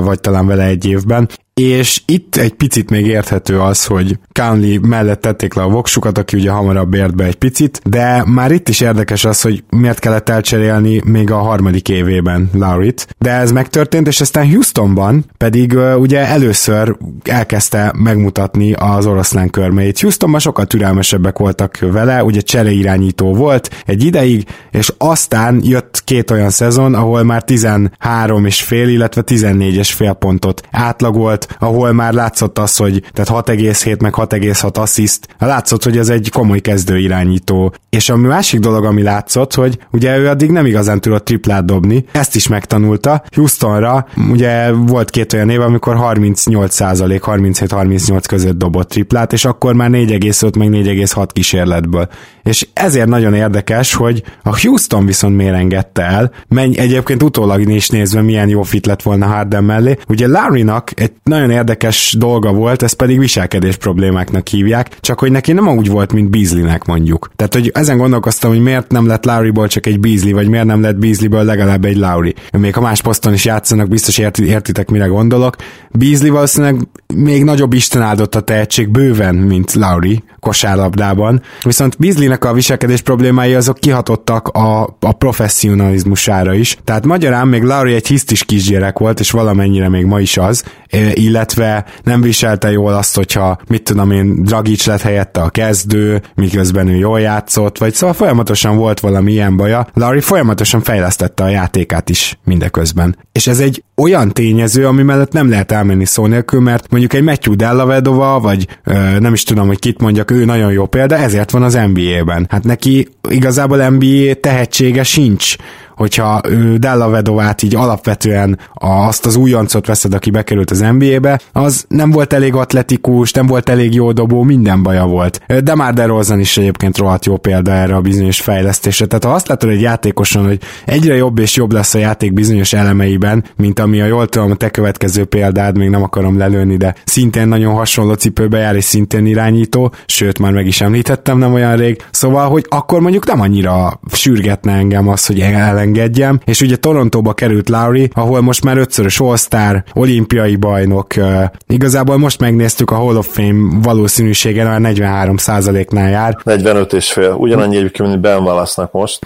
vagy talán vele egy évben, és itt egy picit még érthető az, hogy Conley mellett tették le a voksukat, aki ugye hamarabb ért be egy picit, de már itt is érdekes az, hogy miért kellett elcserélni még a harmadik évében Lowryt, de ez megtörtént, és aztán Houstonban pedig ugye először elkezdte megmutatni az oroszlán körmeit. Houstonban sokkal türelmesebbek voltak vele, ugye csereirányító volt egy ideig, és aztán jött két olyan szezon, ahol már 13 és fél, illetve 14 és fél pontot átlagolt, ahol már látszott az, hogy tehát 6,7 meg 6,6 assziszt, látszott, hogy ez egy komoly kezdőirányító. És a másik dolog, ami látszott, hogy ugye ő addig nem igazán tudott triplát dobni, ezt is megtanulta. Houstonra ugye volt két olyan év, amikor 38%, 37-38 között dobott triplát, és akkor már 4,5 meg 4,6 kísérletből. És ezért nagyon érdekes, hogy a Houston viszont miért engedte el, egyébként utólag is nézve milyen jó fit lett volna Harden mellé. Ugye Lowrynak egy nagyon érdekes dolga volt, ezt pedig viselkedés problémáknak hívják, csak hogy neki nem úgy volt, mint Beasleynek mondjuk. Tehát, hogy ezen gondolkoztam, hogy miért nem lett Lowryból csak egy Beasley, vagy miért nem lett Beasleyből legalább egy Lowry. Még ha más poszton is játszanak, biztos értitek, mire gondolok. Beasley valószínűleg még nagyobb istenáldott a tehetség bőven, mint Lowry kosárlabdában, viszont Beasleynek a viselkedés problémái azok kihatottak a professzionalizmusára is. Tehát magyarán még Lowry egy hisztis kisgyerek volt, és valamennyire még ma is az, illetve nem viselte jól azt, hogyha Dragić lett helyette a kezdő, miközben ő jól játszott, vagy szóval folyamatosan volt valami ilyen baja. Lowry folyamatosan fejlesztette a játékát is mindeközben. És ez egy olyan tényező, ami mellett nem lehet elmenni szó nélkül, mert mondjuk egy Matthew Dellavedova, vagy nem is tudom, hogy kit mondjak, ő nagyon jó példa, ezért van az NBA-ben. Hát neki igazából NBA tehetsége sincs. Hogyha Dellavedovát így alapvetően azt az újoncot veszed, aki bekerült az NBA-be, az nem volt elég atletikus, nem volt elég jó dobó, minden baja volt. De már DeRozan is egyébként rohadt jó példa erre a bizonyos fejlesztésre. Tehát ha azt látod egy játékoson, hogy egyre jobb és jobb lesz a játék bizonyos elemeiben, mint ami a jól tudom, a te következő példád, még nem akarom lelőni, de szintén nagyon hasonló cipőbe jár és szintén irányító, sőt már meg is említettem nem olyan rég, szóval, hogy akkor mondjuk nem annyira sürgetne engem az, hogy engedjem, és ugye Torontóba került Lowry, ahol most már 5-szörös All-Star, olimpiai bajnok, igazából most megnéztük a Hall of Fame valószínűsége, már 43%-nál jár. 45,5, ugyanannyi egyébként, mint Ben Wallace-nak most,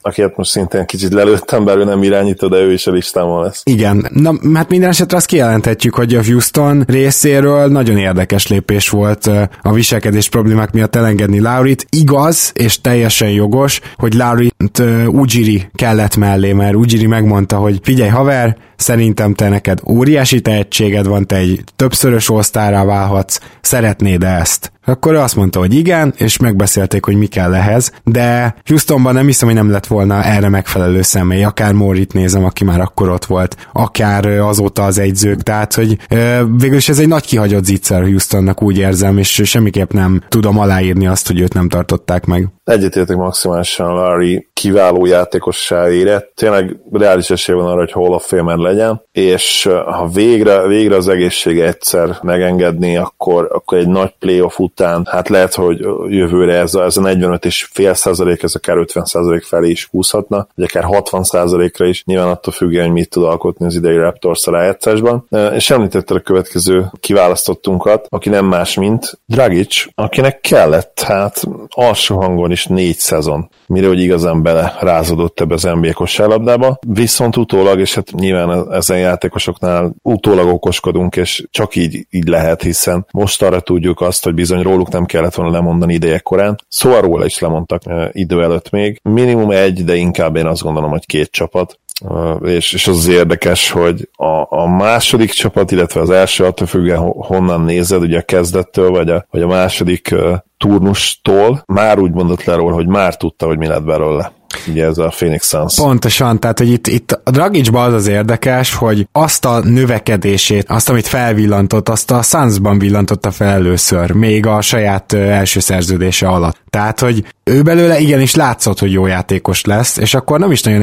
akiket most szintén kicsit lelőttem, bár ő nem irányító, de ő is a listámon lesz. Igen, na hát minden esetre azt kijelenthetjük, hogy a Houston részéről nagyon érdekes lépés volt a viselkedés problémák miatt elengedni Lowryt. Igaz, és teljesen jogos, hogy Lowryt Ujiri kellett mellé, mert Ujiri megmondta, hogy figyelj haver, szerintem te neked óriási tehetséged van, te egy többszörös osztárrá válhatsz, szeretnéd ezt? Akkor ő azt mondta, hogy igen, és megbeszélték, hogy mi kell ehhez, de Houstonban nem hiszem, hogy nem lett volna erre megfelelő személy, akár Morrit nézem, aki már akkor ott volt, akár azóta az egyzők, tehát, hogy végülis ez egy nagy kihagyott zicser Houstonnak, úgy érzem, és semmiképp nem tudom aláírni azt, hogy őt nem tartották meg. Egyetértek maximálisan, Larry kiváló játékossá érett, tényleg reális esély van arra, hogy Hall of Famer legyen, és ha végre az egészsége egyszer megengedni, akkor egy nagy playoff után, hát lehet, hogy jövőre ez a 45,5%, ez akár 50% felé is húzhatna, vagy akár 60%-ra is, nyilván attól függően, hogy mit tud alkotni az idei Raptors rájátszásban. És említetted a következő kiválasztottunkat, aki nem más, mint Dragić, akinek kellett, hát alsó hangon is 4 szezon, mire hogy igazán bele rázódott ebbe az NBA kosárlabdába, viszont utólag, és hát nyilván ezen játékosoknál utólag okoskodunk, és csak így lehet, hiszen most arra tudjuk azt, hogy bizony róluk nem kellett volna lemondani ideje korán, szóval róla is lemondtak idő előtt még, minimum egy, de inkább én azt gondolom, hogy 2 csapat, és az érdekes, hogy a második csapat, illetve az első, attól függően honnan nézed, ugye a kezdettől, vagy a második turnustól már úgy mondott le róla, hogy már tudta, hogy mi lett belőle. Ugye ez a Phoenix Suns. Pontosan, tehát hogy itt a Dragićban az érdekes, hogy azt a növekedését, azt, amit felvillantott, azt a Sunsban villantotta fel először, még a saját első szerződése alatt. Tehát, hogy ő belőle igenis látszott, hogy jó játékos lesz, és akkor nem is nagyon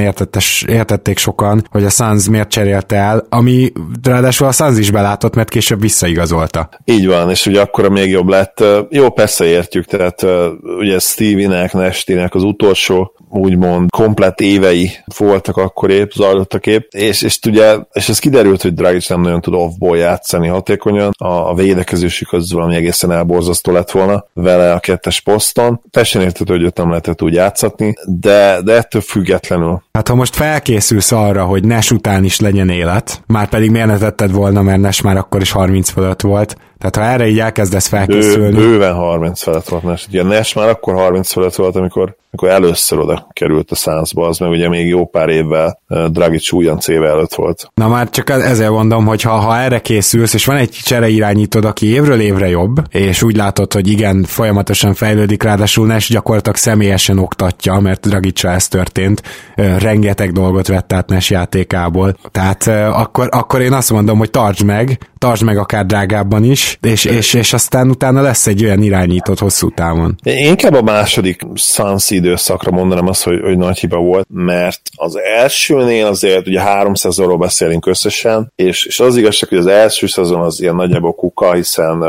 értették sokan, hogy a Suns miért cserélte el, ami ráadásul a Suns is belátott, mert később visszaigazolta. Így van, és ugye akkora még jobb lett. Jó, persze értjük, tehát ugye Stevie-nek, Nash-nek az utolsó, úgymond úgymond komplett évei voltak akkor épp, zajlottak épp, és ez kiderült, hogy Dragić nem nagyon tud off-ból játszani hatékonyan, a védekezésük az valami egészen elborzasztó lett volna vele a kettes poszton. Tessen értető, hogy őt nem lehetett úgy játszatni, de ettől függetlenül. Hát ha most felkészülsz arra, hogy Nash után is legyen élet, már pedig miért ne tetted volna, mert Nash már akkor is 30 fölött volt, tehát ha erre így elkezdesz felkészülni... Bőven 30 felett volt Nash. Ugye Nash már akkor 30 felett volt, amikor először oda került a Sunsba, az meg ugye még jó pár évvel Dragić újonc éve előtt volt. Na már csak ezért mondom, hogy ha erre készülsz, és van egy csereirányítód, aki évről évre jobb, és úgy látod, hogy igen, folyamatosan fejlődik, ráadásul Nash gyakorlatilag személyesen oktatja, mert Dragićra ez történt, rengeteg dolgot vett át Nash játékából. Tehát akkor én azt mondom, hogy tartsd meg akár drágábban is, és aztán utána lesz egy olyan irányított hosszú távon. Én inkább a második Suns időszakra mondanám azt, hogy nagy hiba volt, mert az elsőnél azért ugye 3 szezonról beszélünk összesen, és az igazság, hogy az első szezon az ilyen nagyjából kuka, hiszen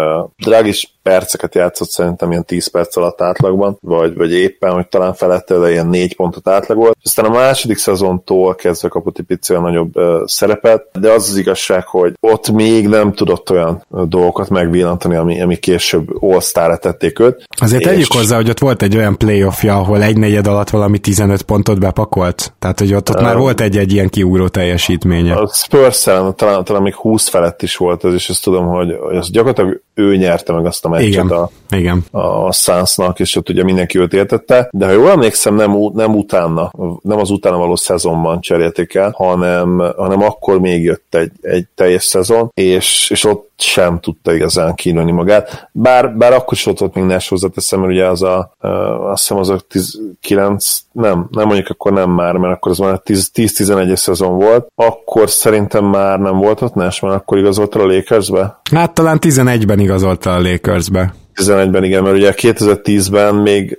Dragić perceket játszott szerintem ilyen 10 perc alatt átlagban, vagy éppen, hogy talán felette, de ilyen 4 pontot átlagolt. Aztán a második szezontól kezdve kapott egy picit nagyobb szerepet, de az igazság, hogy ott még nem tudott olyan dolgokat megvillantani, ami később All-Star-ra tették őt. Azért tegyük hozzá, hogy ott volt egy olyan playoffja, ahol egy negyed alatt valami 15 pontot bepakolt. Tehát, hogy ott már volt egy ilyen kiugró teljesítménye. A Spurs-en talán még 20 felett is volt ez, és azt tudom, hogy az gyakorlatilag ő nyerte meg azt a meccset a Sunsnak, és ott ugye mindenki őt értette, de ha jól emlékszem, nem az utána való szezonban cserélték el, hanem akkor még jött egy teljes szezon, és ott sem tudta igazán kínálni magát. Bár akkor is ott még Nash, hozzáteszem, mert ugye az azt hiszem az a 19, nem mondjuk akkor nem már, mert akkor az már 10-11-es szezon volt, akkor szerintem már nem volt ott Nash, mert akkor igazolta a Lakersbe? Hát talán 11-ben igazolta a Lakersbe. 11-ben igen, mert ugye 2010-ben még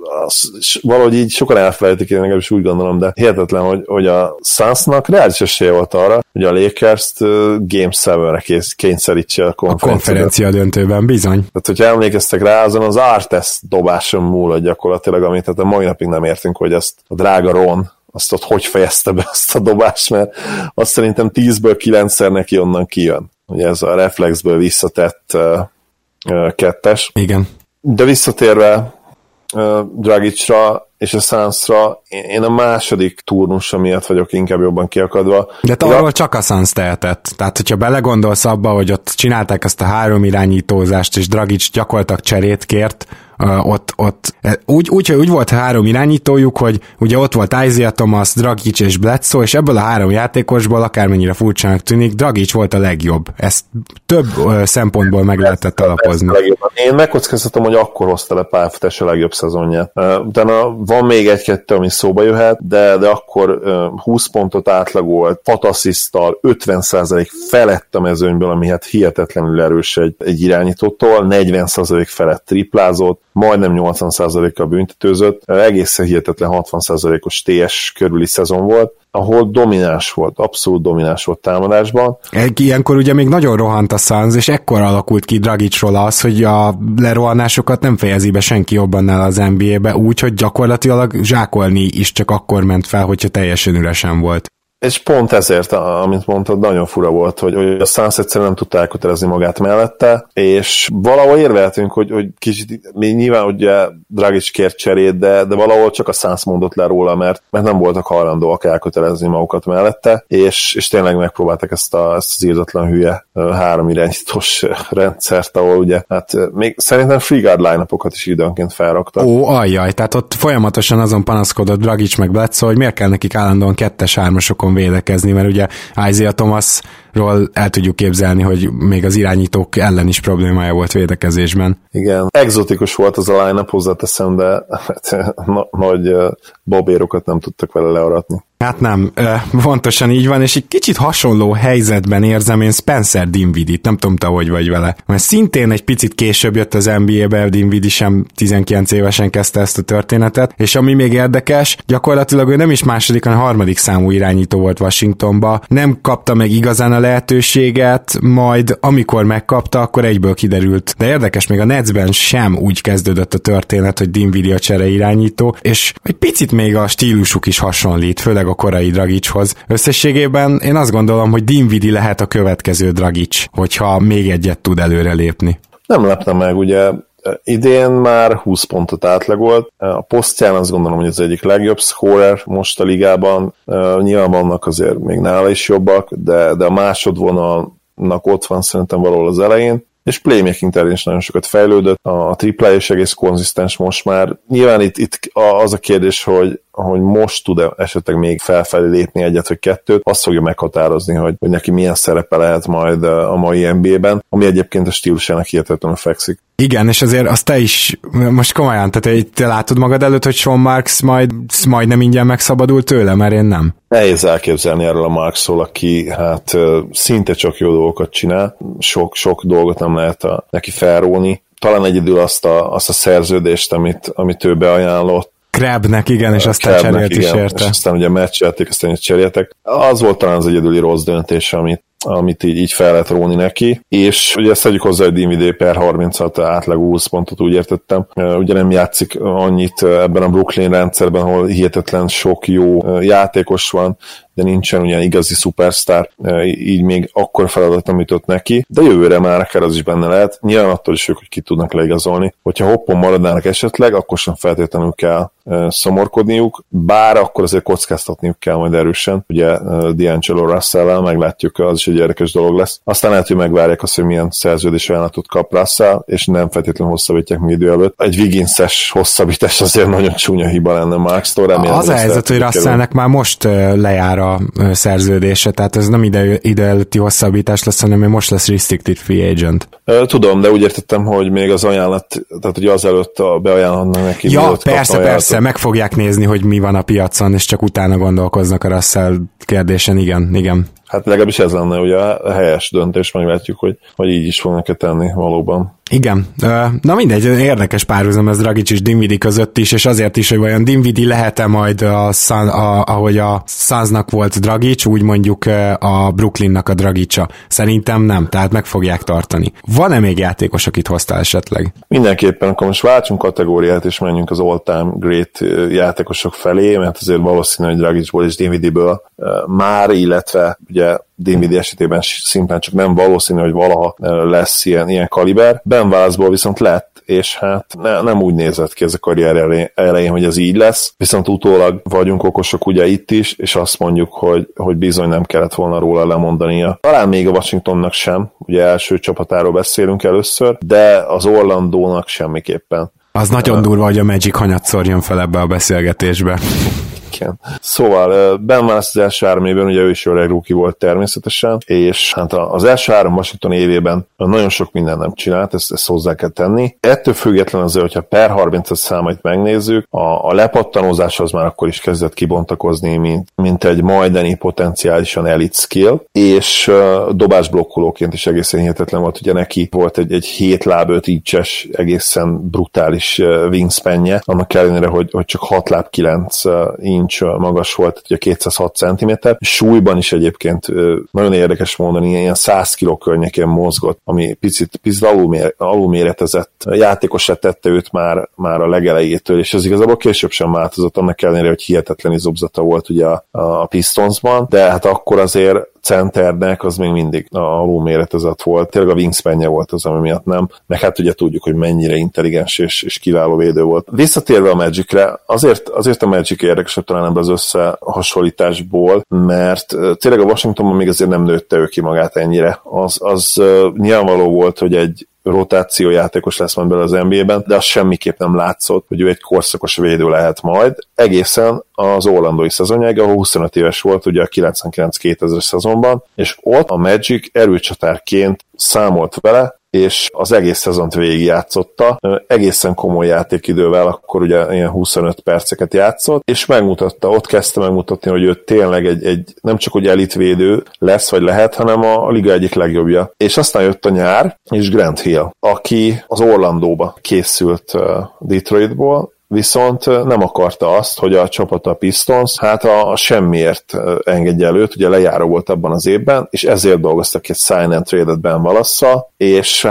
valahogy így sokan elfelejtik, én nekem is úgy gondolom, de hihetetlen, hogy a Sunsnak reális esélye volt arra, hogy a Lakers-t Game 7-re kényszerítse a konferencia döntőben, bizony. Tehát, hogyha emlékeztek rá, azon az Artes dobáson múlott gyakorlatilag, amit tehát a mai napig nem értünk, hogy ezt a drága Ron azt ott hogy fejezte be azt a dobást, mert azt szerintem 10-ből 9-szer neki onnan kijön. Ugye ez a reflexből visszatett kettes. Igen. De visszatérve Dragićra és a Sunsra, én a második turnusa miatt vagyok inkább jobban kiakadva. De arról csak a Suns tehetett. Tehát, hogyha belegondolsz abba, hogy ott csinálták ezt a 3 irányítózást, és Dragić gyakorlatilag cserét kért, ott úgy volt 3 irányítójuk, hogy ugye ott volt Isaiah Thomas, Dragić és Bledsoe, és ebből a 3 játékosból, akármennyire furcsának tűnik, Dragić volt a legjobb. Ezt több szempontból meg lehetett alapozni. Én megkockáztatom, hogy akkor hozta le pályafutás a legjobb szezonját. Utána van még egy-kettő, ami szóba jöhet, de akkor 20 pontot átlagolt, 6 assziszttal, 50% felett a mezőnyből, ami hát hihetetlenül erős egy irányítótól, 40% felett triplázott, majdnem 80%-kal büntetőzött, egészen hihetetlen 60%-os TS körüli szezon volt, ahol domináns volt, abszolút domináns volt támadásban. Ilyenkor ugye még nagyon rohant a Suns, és ekkor alakult ki Dragićról az, hogy a lerohanásokat nem fejezi be senki jobban el az NBA-be, úgyhogy gyakorlatilag zsákolni is csak akkor ment fel, hogyha teljesen üresen volt. És pont ezért, amit mondtad, nagyon fura volt, hogy a Suns egyszerűen nem tudta elkötelezni magát mellette, és valahol érveltünk, hogy kicsit, nyilván ugye Dragić kért cserét, de valahol csak a Suns mondott le róla, mert nem voltak hajlandóak elkötelezni magukat mellette, és tényleg megpróbáltak ezt az írdatlan hülye 3 irányítós rendszert, ahol ugye, hát még szerintem free guard line-upokat is időnként felraktak. Ó, ajjaj, tehát ott folyamatosan azon panaszkodott Dragić meg Bledsoe, hogy miért kell nekik állandóan 2-3-osokon védekezni, mert ugye Isaiah Thomasról el tudjuk képzelni, hogy még az irányítók ellen is problémája volt védekezésben. Igen, exotikus volt az a line-up, hozzáteszem, de nagy babérokat nem tudtak vele learatni. Hát nem, pontosan így van, és egy kicsit hasonló helyzetben érzem én Spencer Dinwiddie-t, nem tudom, te hogy vagy vele. Mert szintén egy picit később jött az NBA-be, Dinwiddie sem 19 évesen kezdte ezt a történetet, és ami még érdekes, gyakorlatilag ő nem is második, hanem harmadik számú irányító volt Washingtonba, nem kapta meg igazán a lehetőséget, majd amikor megkapta, akkor egyből kiderült. De érdekes, még a Netsben sem úgy kezdődött a történet, hogy Dinwiddie a csere irányító, és egy picit még a stílusuk is hasonlít, főleg a korai Dragićhoz. Összességében én azt gondolom, hogy Dinwiddie lehet a következő Dragić, hogyha még egyet tud előrelépni. Nem lepne meg, ugye idén már 20 pontot átlagolt. A posztján azt gondolom, hogy az egyik legjobb scorer most a ligában. Nyilván vannak azért még nála is jobbak, de a másodvonalnak ott van szerintem valahol az elején. És playmaking terén is nagyon sokat fejlődött. A triplája is egész konzisztens most már. Nyilván itt az a kérdés, hogy most tud-e esetleg még felfelé lépni egyet vagy kettőt, azt fogja meghatározni, hogy neki milyen szerepe lehet majd a mai NBA-ben, ami egyébként a stílusának hihetetlenül fekszik. Igen, és azért azt te is most komolyan, tehát te látod magad előtt, hogy Sean Marks majdnem ingyen megszabadul tőle, mert én nem. Nehéz elképzelni erről a Marksról, aki hát szinte csak jó dolgokat csinál, sok dolgot nem lehet neki felróni. Talán egyedül azt a szerződést, amit ő beajánlott, Crabnek, igen, és aztán cserélt is érte. És aztán ugye meccselték, aztán cseréltek. Az volt talán az egyedüli rossz döntés, amit így fel lehet róni neki, és ugye ezt tegyük hozzá, hogy Dinwiddie per 36 átlag 20 pontot, úgy értettem. Ugye nem játszik annyit ebben a Brooklyn rendszerben, ahol hihetetlen sok jó játékos van, de nincsen ugyan igazi szupersztár, így még akkor feladat nem jutott neki, de jövőre már akár az is benne lehet, nyilván attól is ők, hogy ki tudnak leigazolni. Hogyha hoppon maradnának esetleg, akkor sem feltétlenül kell szomorkodniuk, bár akkor azért kockáztatniuk kell majd erősen, ugye D'Angelo Russell-el, meglátjuk, az is egy érdekes dolog lesz. Aztán lehet, hogy megvárják azt, hogy milyen szerződés ajánlatot kap Russell, és nem feltétlenül hosszabbítják még idő előtt. Egy Wigginses hosszabbítás azért nagyon csúnya hiba lenne Markstól. Az a helyzet, hogy Russellnek már most lejár a szerződése, tehát ez nem ide előtti hosszabbítás lesz, hanem most lesz restricted free agent. Tudom, de úgy értettem, hogy még az ajánlat, tehát ugye azelőtt beajánlhatnak neki. Ja, persze, meg fogják nézni, hogy mi van a piacon, és csak utána gondolkoznak a Russell kérdésen, igen. Hát legalábbis ez lenne ugye a helyes döntés, meglátjuk, hogy így is fognak-e tenni valóban. Igen. Na mindegy, érdekes párhuzam ez Dragić és Dinwiddie között is, és azért is, hogy vajon Dinwiddie lehet-e majd, ahogy a Sunsnak volt Dragić, úgy mondjuk a Brooklynnak a Dragića. Szerintem nem, tehát meg fogják tartani. Van-e még játékos, akit hoztál esetleg? Mindenképpen, akkor most váltsunk kategóriát, és menjünk az all-time great játékosok felé, mert azért valószínű, hogy Dragićból és Dinwiddie-ből már, illetve ugye Dinwiddie esetében szimplán csak nem valószínű, hogy valaha lesz ilyen kaliber. Ben Wallace-ból viszont lett, és hát nem úgy nézett ki ez a karrier elején, hogy ez így lesz, viszont utólag vagyunk okosok ugye itt is, és azt mondjuk, hogy bizony nem kellett volna róla lemondania. Talán még a Washingtonnak sem, ugye első csapatáról beszélünk először, de az Orlandónak semmiképpen. Az nagyon durva, hogy a Magic hanyatszor jön fel ebbe a beszélgetésbe. Igen. Szóval Ben Wallace az első 3 évben, ugye ő is öreg rookie volt természetesen, és hát az első 3 Washington évében nagyon sok mindent nem csinált, ezt hozzá kell tenni. Ettől függetlenül azért, hogyha per 30-as számait megnézzük, a lepattanózás az már akkor is kezdett kibontakozni, mint egy majdani potenciálisan elite skill, és dobásblokkolóként is egészen hihetetlen volt, ugye neki volt egy 7 láb 5 incses egészen brutális wingspanje, annak ellenére, hogy csak 6 láb 9 inch magas volt, ugye 206 cm. Súlyban is egyébként nagyon érdekes mondani, ilyen 100 kg környékén mozgott, ami picit alulméretezett játékosra tette őt már a legelejétől, és ez igazából később sem változott, annak ellenére, hogy hihetetlen izobzata volt ugye a Pistonsban, de hát akkor azért centernek az még mindig alulméretezett volt, tényleg a wingspanje volt az, ami miatt nem, meg hát ugye tudjuk, hogy mennyire intelligens és kiváló védő volt. Visszatérve a Magicre, azért a Magic érdekesebb talán ebben az összehasonlításból, mert tényleg a Washingtonban még azért nem nőtte ő ki magát ennyire. Az nyilvánvaló volt, hogy egy rotációjátékos lesz majd belőle az NBA-ben, de az semmiképp nem látszott, hogy ő egy korszakos védő lehet majd. Egészen az orlandói szezonjáig, ahol 25 éves volt, ugye a 99-2000-es szezonban, és ott a Magic erőcsatárként számolt vele, és az egész szezont végigjátszotta, egészen komoly játékidővel, akkor ugye ilyen 25 perceket játszott, és megmutatta, ott kezdte megmutatni, hogy ő tényleg egy nem csak hogy elitvédő lesz, vagy lehet, hanem a liga egyik legjobbja. És aztán jött a nyár, és Grant Hill, aki az Orlandóba készült Detroitból, viszont nem akarta azt, hogy a csapata Pistons a semmiért engedje előtt, ugye lejáró volt abban az évben, és ezért dolgoztak egy sign and trade-et Ben Wallace-szal, és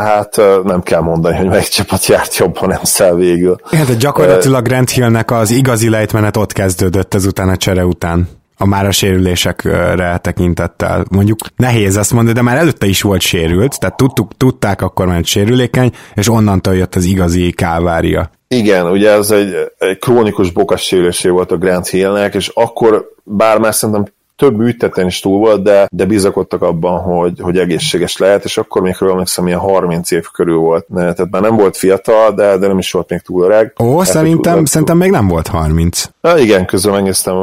nem kell mondani, hogy melyik csapat járt jobban emszel végül. Hát gyakorlatilag Grant Hillnek az igazi lejtmenet ott kezdődött ezután a csere után. A már a sérülésekre tekintettel. Mondjuk nehéz ezt mondani, de már előtte is volt sérült, tehát tudták akkor már sérülékeny, és onnantól jött az igazi kávária. Igen, ugye ez egy krónikus bokás sérülésé volt a Grant Hillnek, és akkor bár már szerintem több ütteten is túl volt, de bizakodtak abban, hogy egészséges lehet, és akkor még emlékszem, ilyen 30 év körül volt. Tehát már nem volt fiatal, de nem is volt még túl öreg. Ó, hát, szerintem még nem volt 30. Na igen, közben megnéztem,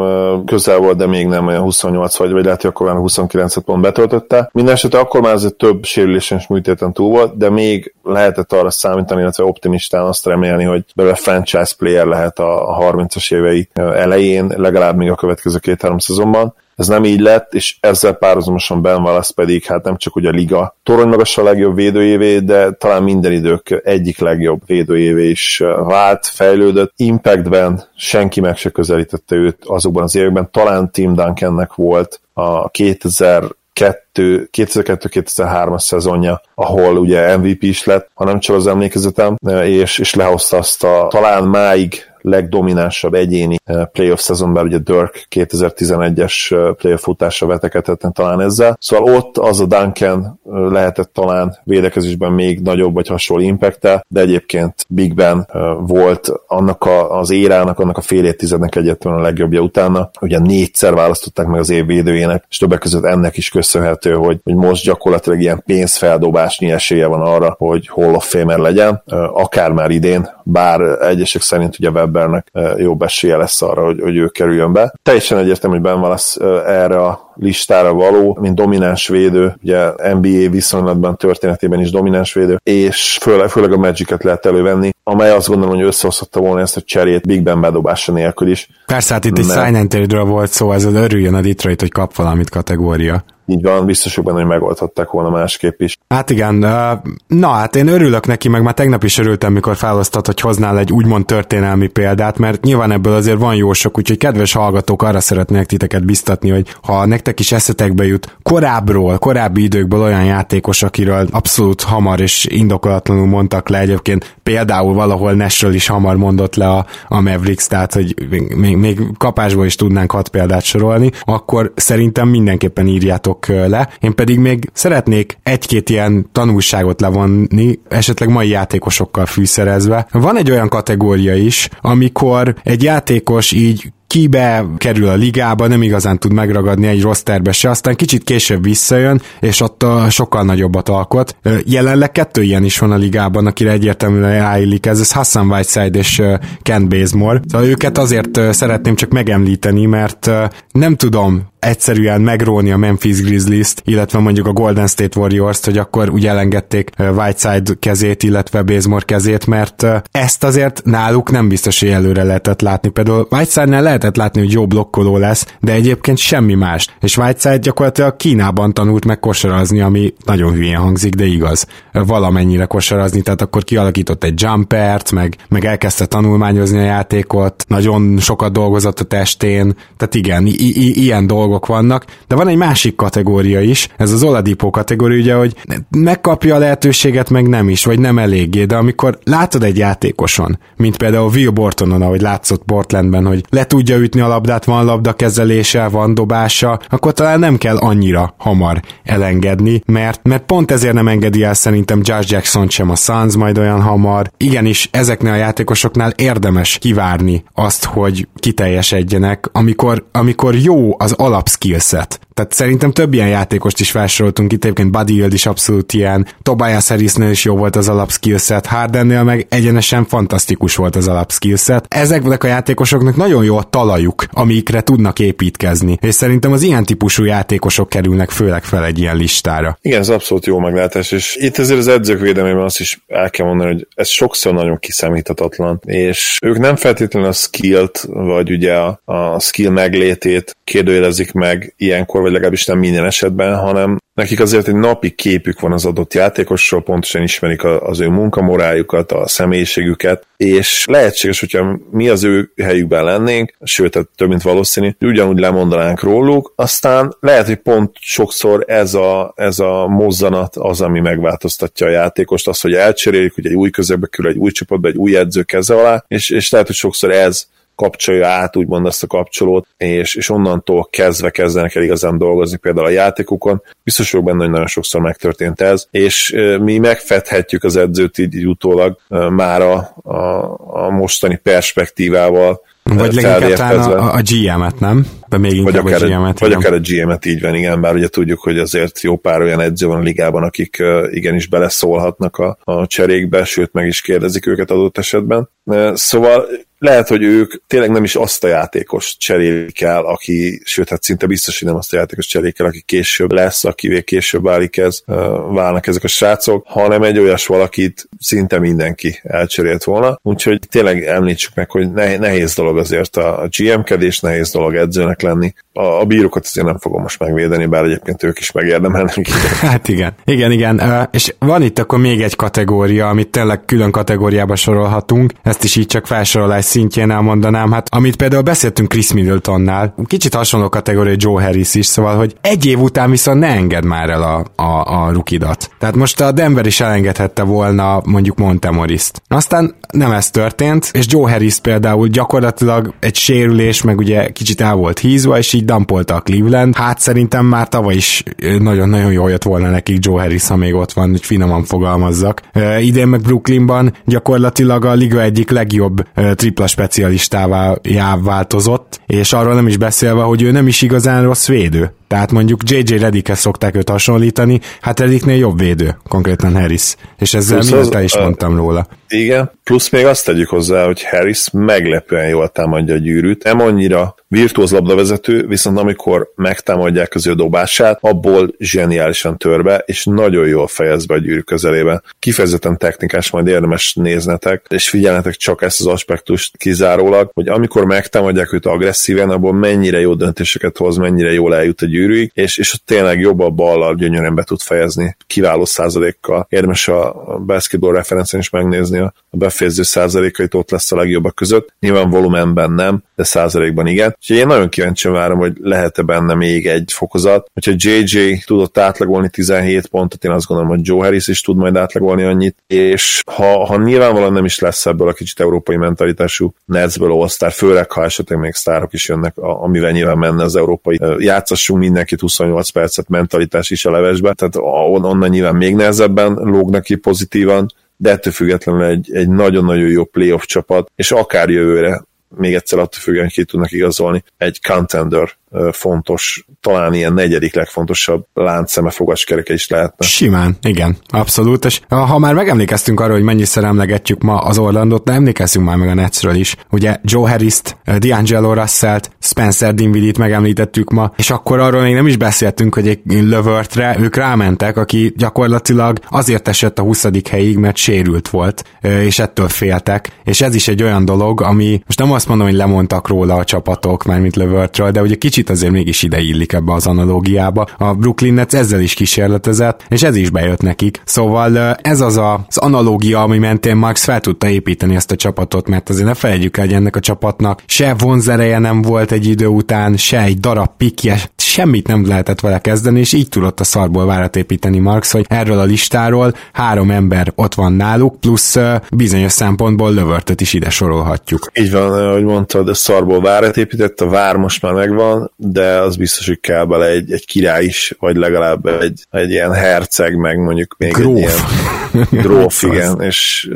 közel volt, de még nem olyan 28 vagy lehet, hogy akkor már 29-et pont betöltötte. Mindenesetre akkor már azért több sérülésen és műtéten túl volt, de még lehetett arra számítani, illetve optimistán azt remélni, hogy belőle franchise player lehet a 30-as évei elején, legalább még a következő 2-3 szezonban. Ez nem így lett, és ezzel párhuzamosan Ben Wallace pedig, nem csak ugye a liga toronymagasra legjobb védőjévé, de talán minden idők egyik legjobb védőjévé is vált, fejlődött. Impactben senki meg se közelítette őt azokban az években, talán Tim Duncannek volt a 2002-2003-as szezonja, ahol ugye MVP is lett, ha nem csak az emlékezetem, és lehozta azt a talán máig legdominánsabb egyéni playoff szezonban, ugye Dirk 2011-es playoff futásra vetekedhetne talán ezzel. Szóval ott az a Duncan lehetett talán védekezésben még nagyobb vagy hasonló impacttel, de egyébként Big Ben volt annak az érának, annak a fél évtizednek egyetlen a legjobbja utána. Ugye 4-szer választották meg az év védőjének, és többek között ennek is köszönhető, hogy most gyakorlatilag ilyen pénzfeldobásnyi esélye van arra, hogy Hall of Famer legyen, akár már idén, bár egyesek szerint ugye Webbernek jobb esélye lesz arra, hogy ő kerüljön be. Teljesen egyértelmű, hogy Ben Wallace erre a listára való, mint domináns védő, ugye NBA viszonylatban történetében is domináns védő, és főleg a Magicet lehet elővenni, amely azt gondolom, hogy összehozhatta volna ezt a cserét Big Ben bedobása nélkül is. Persze, hát itt egy sign and trade-ről volt szó, ezzel örüljön a Detroit, hogy kap valamit kategória. Így van, biztos benne, hogy megoldhatták volna másképp is. Hát igen, na hát én örülök neki, meg már tegnap is örültem, mikor felosztad, hogy hoznál egy úgymond történelmi példát, mert nyilván ebből azért van jó sok, úgyhogy kedves hallgatók, arra szeretnék titeket biztatni, hogy ha nektek is eszetekbe jut korábbi időkből olyan játékos, akiről abszolút hamar és indokolatlanul mondtak le, egyébként például valahol Nashről is hamar mondott le a Mavericks, tehát hogy még kapásból is tudnánk 6 példát sorolni, akkor szerintem mindenképpen írjátok le. Én pedig még szeretnék egy-két ilyen tanulságot levonni, esetleg mai játékosokkal fűszerezve. Van egy olyan kategória is, amikor egy játékos így kibe kerül a ligába, nem igazán tud megragadni egy rossz terbe se, aztán kicsit később visszajön, és ott sokkal nagyobbat alkot. Jelenleg 2 ilyen is van a ligában, akire egyértelműen ráillik ez Hassan Whiteside és Kent Bazemore. Szóval őket azért szeretném csak megemlíteni, mert nem tudom egyszerűen megróni a Memphis Grizzlies-t, illetve mondjuk a Golden State Warriors-t, hogy akkor úgy elengedték Whiteside kezét, illetve Bazemore kezét, mert ezt azért náluk nem biztos, hogy előre lehetett látni. Például Whiteside-nál lehetett látni, hogy jó blokkoló lesz, de egyébként semmi más. És Whiteside gyakorlatilag Kínában tanult meg kosarazni, ami nagyon hülyén hangzik, de igaz. Valamennyire kosarazni, tehát akkor kialakított egy jumpert, meg elkezdte tanulmányozni a játékot, nagyon sokat dolgozott a testén, tehát igen, ilyen dolgok vannak, de van egy másik kategória is, ez az Oladipo kategória, ugye, hogy megkapja a lehetőséget, meg nem is, vagy nem eléggé, de amikor látod egy játékoson, mint például Will Bortonon, ahogy látszott Portlandben, hogy le tudja ütni a labdát, van labdakezelése, van dobása, akkor talán nem kell annyira hamar elengedni, mert pont ezért nem engedi el szerintem Josh Jackson sem a Suns majd olyan hamar. Igenis, ezeknél a játékosoknál érdemes kivárni azt, hogy kiteljesedjenek, amikor jó az alapskillset. Tehát szerintem több ilyen játékost is vásoroltunk itt, egyébként Buddy Hield is abszolút ilyen, Tobias Harrisnél is jó volt az alapskillset, Hardennél meg egyenesen fantasztikus volt az alapskillset. Ezeknek a játékosoknak nagyon jó a talajuk, amikre tudnak építkezni, és szerintem az ilyen típusú játékosok kerülnek főleg fel egy ilyen listára. Igen, ez abszolút jó meglátás, és itt azért az edzők védelmében azt is el kell mondani, hogy ez sokszor nagyon kiszámíthatatlan, és ők nem feltétlenül a skillt, vagy ugye a skill meglétét kérdőjelezik meg ilyenkor, vagy legalábbis nem minden esetben, hanem nekik azért egy napi képük van az adott játékosról, pontosan ismerik az ő munkamorájukat, a személyiségüket, és lehetséges, hogyha mi az ő helyükben lennénk, sőt, több mint valószínű, ugyanúgy lemondanánk róluk, aztán lehet, hogy pont sokszor ez a mozzanat az, ami megváltoztatja a játékost, az, hogy elcserélik, hogy egy új közegbe kerül, egy új csapatba, egy új edző keze alá, és lehet, hogy sokszor ez kapcsolja át, úgymond ezt a kapcsolót, és onnantól kezdve kezdenek el igazán dolgozni például a játékukon. Biztos vagyok benne, hogy nagyon sokszor megtörtént ez, és mi megfedhetjük az edzőt így utólag már a mostani perspektívával. Vagy leginkább a GM-et, nem? Vagy akár a GM-et, így van, igen, bár ugye tudjuk, hogy azért jó pár olyan edző van a ligában, akik igenis beleszólhatnak a cserékbe, sőt meg is kérdezik őket adott esetben. Szóval lehet, hogy ők tényleg nem is azt a játékos cserélik el, aki, sőt, hát szinte biztos, hogy nem azt a játékos cserélik el, aki később lesz, akivé később válnak ezek a srácok, hanem egy olyas valakit szinte mindenki elcserélt volna. Úgyhogy tényleg említsük meg, hogy nehéz dolog azért a GM-kedés, nehéz dolog edzőnek lenni. A bírókat azért nem fogom most megvédeni, bár egyébként ők is megérdemelnek. Hát igen. Igen. És van itt akkor még egy kategória, amit tényleg külön kategóriába sorolhatunk. Ezt is így csak felsorolás szintjén elmondanám, hát amit például beszéltünk Chris Middletonnál, kicsit hasonló kategória Joe Harris is, szóval, hogy egy év után viszont ne engedd már el a rukidat. Tehát most a Denver is elengedhette volna mondjuk Montemorist. Aztán nem ez történt, és Joe Harris például gyakorlatilag egy sérülés, meg ugye kicsit el volt hízva, és így dampolta a Cleveland. Hát szerintem már tavaly is nagyon-nagyon jól jött volna nekik Joe Harris, ha még ott van, hogy finoman fogalmazzak. Idén meg Brooklynban gyakorlatilag a liga egyik legjobb tripla specialistává változott, és arról nem is beszélve, hogy ő nem is igazán rossz védő. Tehát mondjuk JJ Redickhez szokták őt hasonlítani, hát Redicknél jobb védő, konkrétan Harris. És ezzel mindent el is mondtam róla. Igen, plusz még azt tegyük hozzá, hogy Harris meglepően jól támadja a gyűrűt, nem annyira virtuóz labdavezető, viszont amikor megtámadják az ő dobását, abból zseniálisan tör be, és nagyon jól fejez be a gyűrű közelében. Kifejezetten technikás, majd érdemes néznetek, és figyelnetek csak ezt az aspektust kizárólag, hogy amikor megtámadják őt agresszíven, abból mennyire jó döntéseket hoz, mennyire jól eljut a gyűrűig, és tényleg jobb a ballal gyönyörűen be tud fejezni, kiváló százalékkal. Érdemes a basketball referencen is megnézni, a befejező százalékait, ott lesz a legjobbak között. Nyilván volumenben nem, de százalékban igen. Úgyhogy én nagyon kíváncsian várom, hogy lehet-e benne még egy fokozat. Hogyha JJ tudott átlagolni 17 pontot, én azt gondolom, hogy Joe Harris is tud majd átlagolni annyit, és ha nyilvánvalóan nem is lesz ebből a kicsit európai mentalitású Netsből All-Star, főleg ha esetleg még sztárok is jönnek, amivel nyilván menne az európai. Játszassunk mindenkit 28 percet, mentalitás is a levesbe, tehát onnan nyilván még nehezebben lógnak ki pozitívan, de ettől függetlenül egy nagyon-nagyon jó playoff csapat, és akár jövőre még egyszer attól függően ki tudnak igazolni, egy contender fontos, talán ilyen negyedik legfontosabb láncszeme fogaskereke is lehetne. Simán, igen, abszolút, és ha már megemlékeztünk arra, hogy mennyiszer emlegetjük ma az Orlandot, de emlékezzünk már meg a Netsről is. Ugye Joe Harrist, D'Angelo Russellt, Spencer Dinwiddie-t megemlítettük ma, és akkor arról még nem is beszéltünk, hogy egy Levert-re ők rámentek, aki gyakorlatilag azért esett a 20. helyig, mert sérült volt, és ettől féltek, és ez is egy olyan dolog, ami most nem azt mondom, hogy lemondtak róla a csapatok, mármint Levertről, de ugye kicsit azért mégis ide illik ebbe az analógiába. A Brooklyn Nets ezzel is kísérletezett, és ez is bejött nekik. Szóval ez az analógia, ami mentén Marks fel tudta építeni ezt a csapatot, mert azért ne felejtjük el, hogy ennek a csapatnak se vonzereje nem volt egy idő után, se egy darab pikje, semmit nem lehetett vele kezdeni, és így tudott a szarból várat építeni Marks, hogy erről a listáról 3 ember ott van náluk, plusz bizonyos szempontból Levertet is ide sorolhatjuk. Így van, ahogy mondtad, a szarból várat épített, a vár most már megvan, de az biztos, hogy kell bele egy király is, vagy legalább egy ilyen herceg, meg mondjuk még gróf. Egy ilyen gróf, igen, és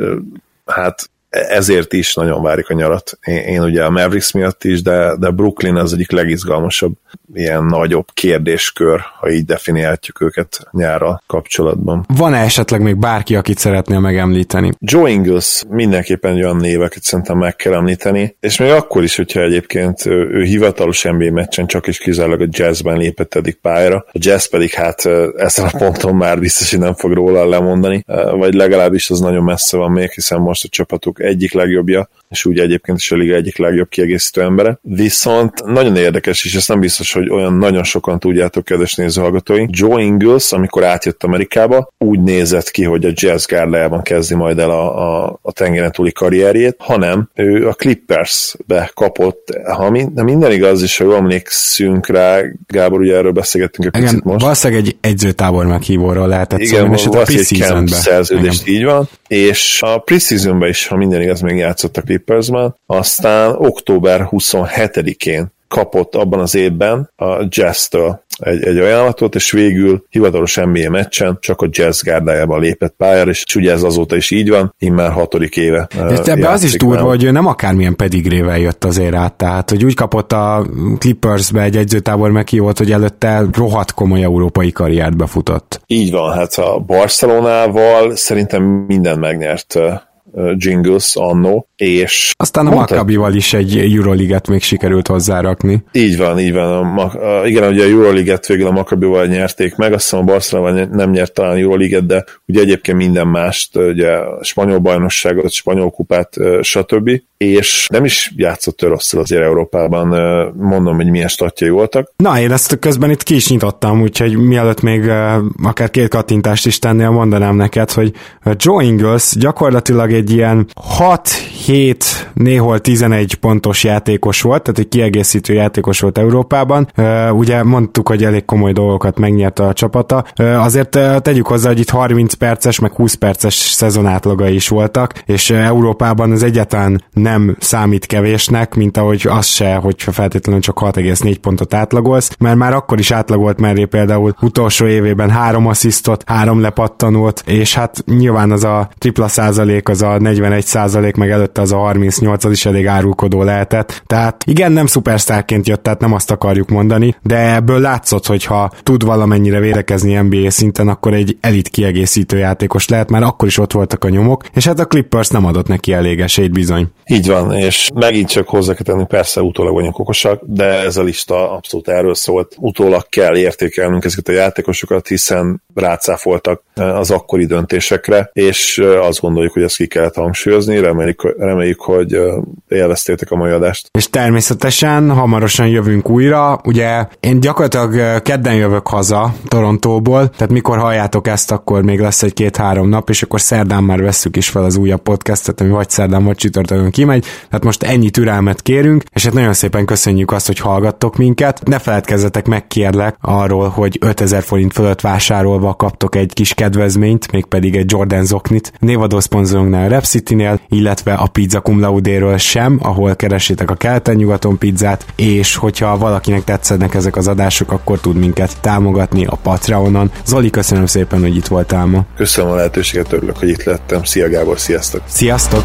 hát ezért is nagyon várjuk a nyarat. Én ugye a Mavericks miatt is, de Brooklyn az egyik legizgalmasabb, ilyen nagyobb kérdéskör, ha így definiáltjuk őket nyárral kapcsolatban. Van-e esetleg még bárki, akit szeretnél megemlíteni? Joe Ingles mindenképpen olyan név, akit szerintem meg kell említeni, és még akkor is, hogyha egyébként ő hivatalos NBA meccsen csak is kizárólag a Jazzben lépett eddig pályára, a Jazz pedig hát ezen a ponton már biztos, hogy nem fog róla lemondani, vagy legalábbis az nagyon messze van még, hiszen most a csapatuk egyik legjobbja, és úgy egyébként is a liga egyik legjobb kiegészítő embere. Viszont nagyon érdekes, és ezt nem biztos, hogy olyan nagyon sokan tudjátok, kedves nézőhallgatóink. Joe Ingles, amikor átjött Amerikába, úgy nézett ki, hogy a Jazz gárdájában kezdi majd el a tengeren túli karrierjét, hanem ő a Clippersbe kapott, ha minden igaz, és ha jól emlékszünk rá, Gábor, ugye erről beszélgettünk egy picit most. Valószínűleg egy edzőtábor meghívóról lehetett szólni, és a pre-seasonben. Szerződést, így van, és a pre-seasonben is, ha minden igaz, még játszott a Clippersben, aztán október 27-én kapott abban az évben a Jazz-től egy ajánlatot, és végül hivatalos NBA meccsen csak a Jazz gárdájában lépett pályára, és ugye ez azóta is így van, immár 6. éve. Ebben az is durva, hogy ő nem akármilyen pedigrével jött azért át, tehát hogy úgy kapott a Clippersbe egy edzőtábor meghívót, hogy előtte rohadt komoly európai karriert befutott. Így van, hát a Barcelonával szerintem minden megnyert Jingles annó, és... Aztán a Maccabival is egy Euroligát még sikerült hozzárakni. Így van, igen, ugye a Euroligát végül a Maccabival nyerték meg, azt hiszem a Barcelonával nem nyert talán Euroliget, de ugye egyébként minden mást, ugye a spanyol bajnokságot, a spanyol kupát, stb. És nem is játszott rosszul azért Európában, mondom, hogy milyen statjai voltak. Na, én ezt közben itt ki is nyitottam, úgyhogy mielőtt még akár két kattintást is tennél, mondanám neked, hogy Joe Ingles gyakorlatilag egy ilyen 6-7, néhol 11 pontos játékos volt, tehát egy kiegészítő játékos volt Európában. Ugye mondtuk, hogy elég komoly dolgokat megnyerte a csapata. Azért tegyük hozzá, hogy itt 30 perces, meg 20 perces szezonátlagai is voltak, és Európában az egyáltalán nem számít kevésnek, mint ahogy az se, hogyha feltétlenül csak 6,4 pontot átlagolsz, mert már akkor is átlagolt mellé például utolsó évében 3 asszisztot, 3 lepattanót, és hát nyilván az a tripla százalék, az a 41%, meg előtte az a 38, az is elég árulkodó lehetett. Tehát igen, nem szupersztárként jött, tehát nem azt akarjuk mondani, de ebből látszott, hogy ha tud valamennyire védekezni NBA szinten, akkor egy elit kiegészítő játékos lehet, már akkor is ott voltak a nyomok, és hát a Clippers nem adott neki elég esélyt bizony. Így van, és megint csak hozzá kell tenni, persze utólag vagyunk okosak, de ez a lista abszolút erről szólt. Utólag kell értékelnünk ezeket a játékosokat, hiszen rácáfoltak az akkori döntésekre, és azt gondoljuk, hogy ezt ki kellett hangsúlyozni, reméljük, hogy élveztétek a mai adást. És természetesen hamarosan jövünk újra, ugye én gyakorlatilag kedden jövök haza Torontóból, tehát mikor halljátok ezt, akkor még lesz egy 2-3 nap, és akkor szerdán már vesszük is fel az újabb podcastet, ami vagy szerdán, vagy csütörtökön kimegy, tehát most ennyi türelmet kérünk, és hát nagyon szépen köszönjük azt, hogy hallgattok minket. Ne feledkezzetek meg, kérlek, arról, hogy 5000 forint fölött vásárolva kaptok egy kis kedvezményt, mégpedig egy Jordan zoknit, névadó szponzorunknál, a Rep City-nél, illetve a Pizza Cum Laude-ről sem, ahol keresétek a keleten-nyugaton pizzát, és hogyha valakinek tetszenek ezek az adások, akkor tud minket támogatni a Patreonon. Zoli, köszönöm szépen, hogy itt voltál ma. Köszönöm a lehetőséget, örülök, hogy itt lettem. Szia Gábor, sziasztok! Sziasztok!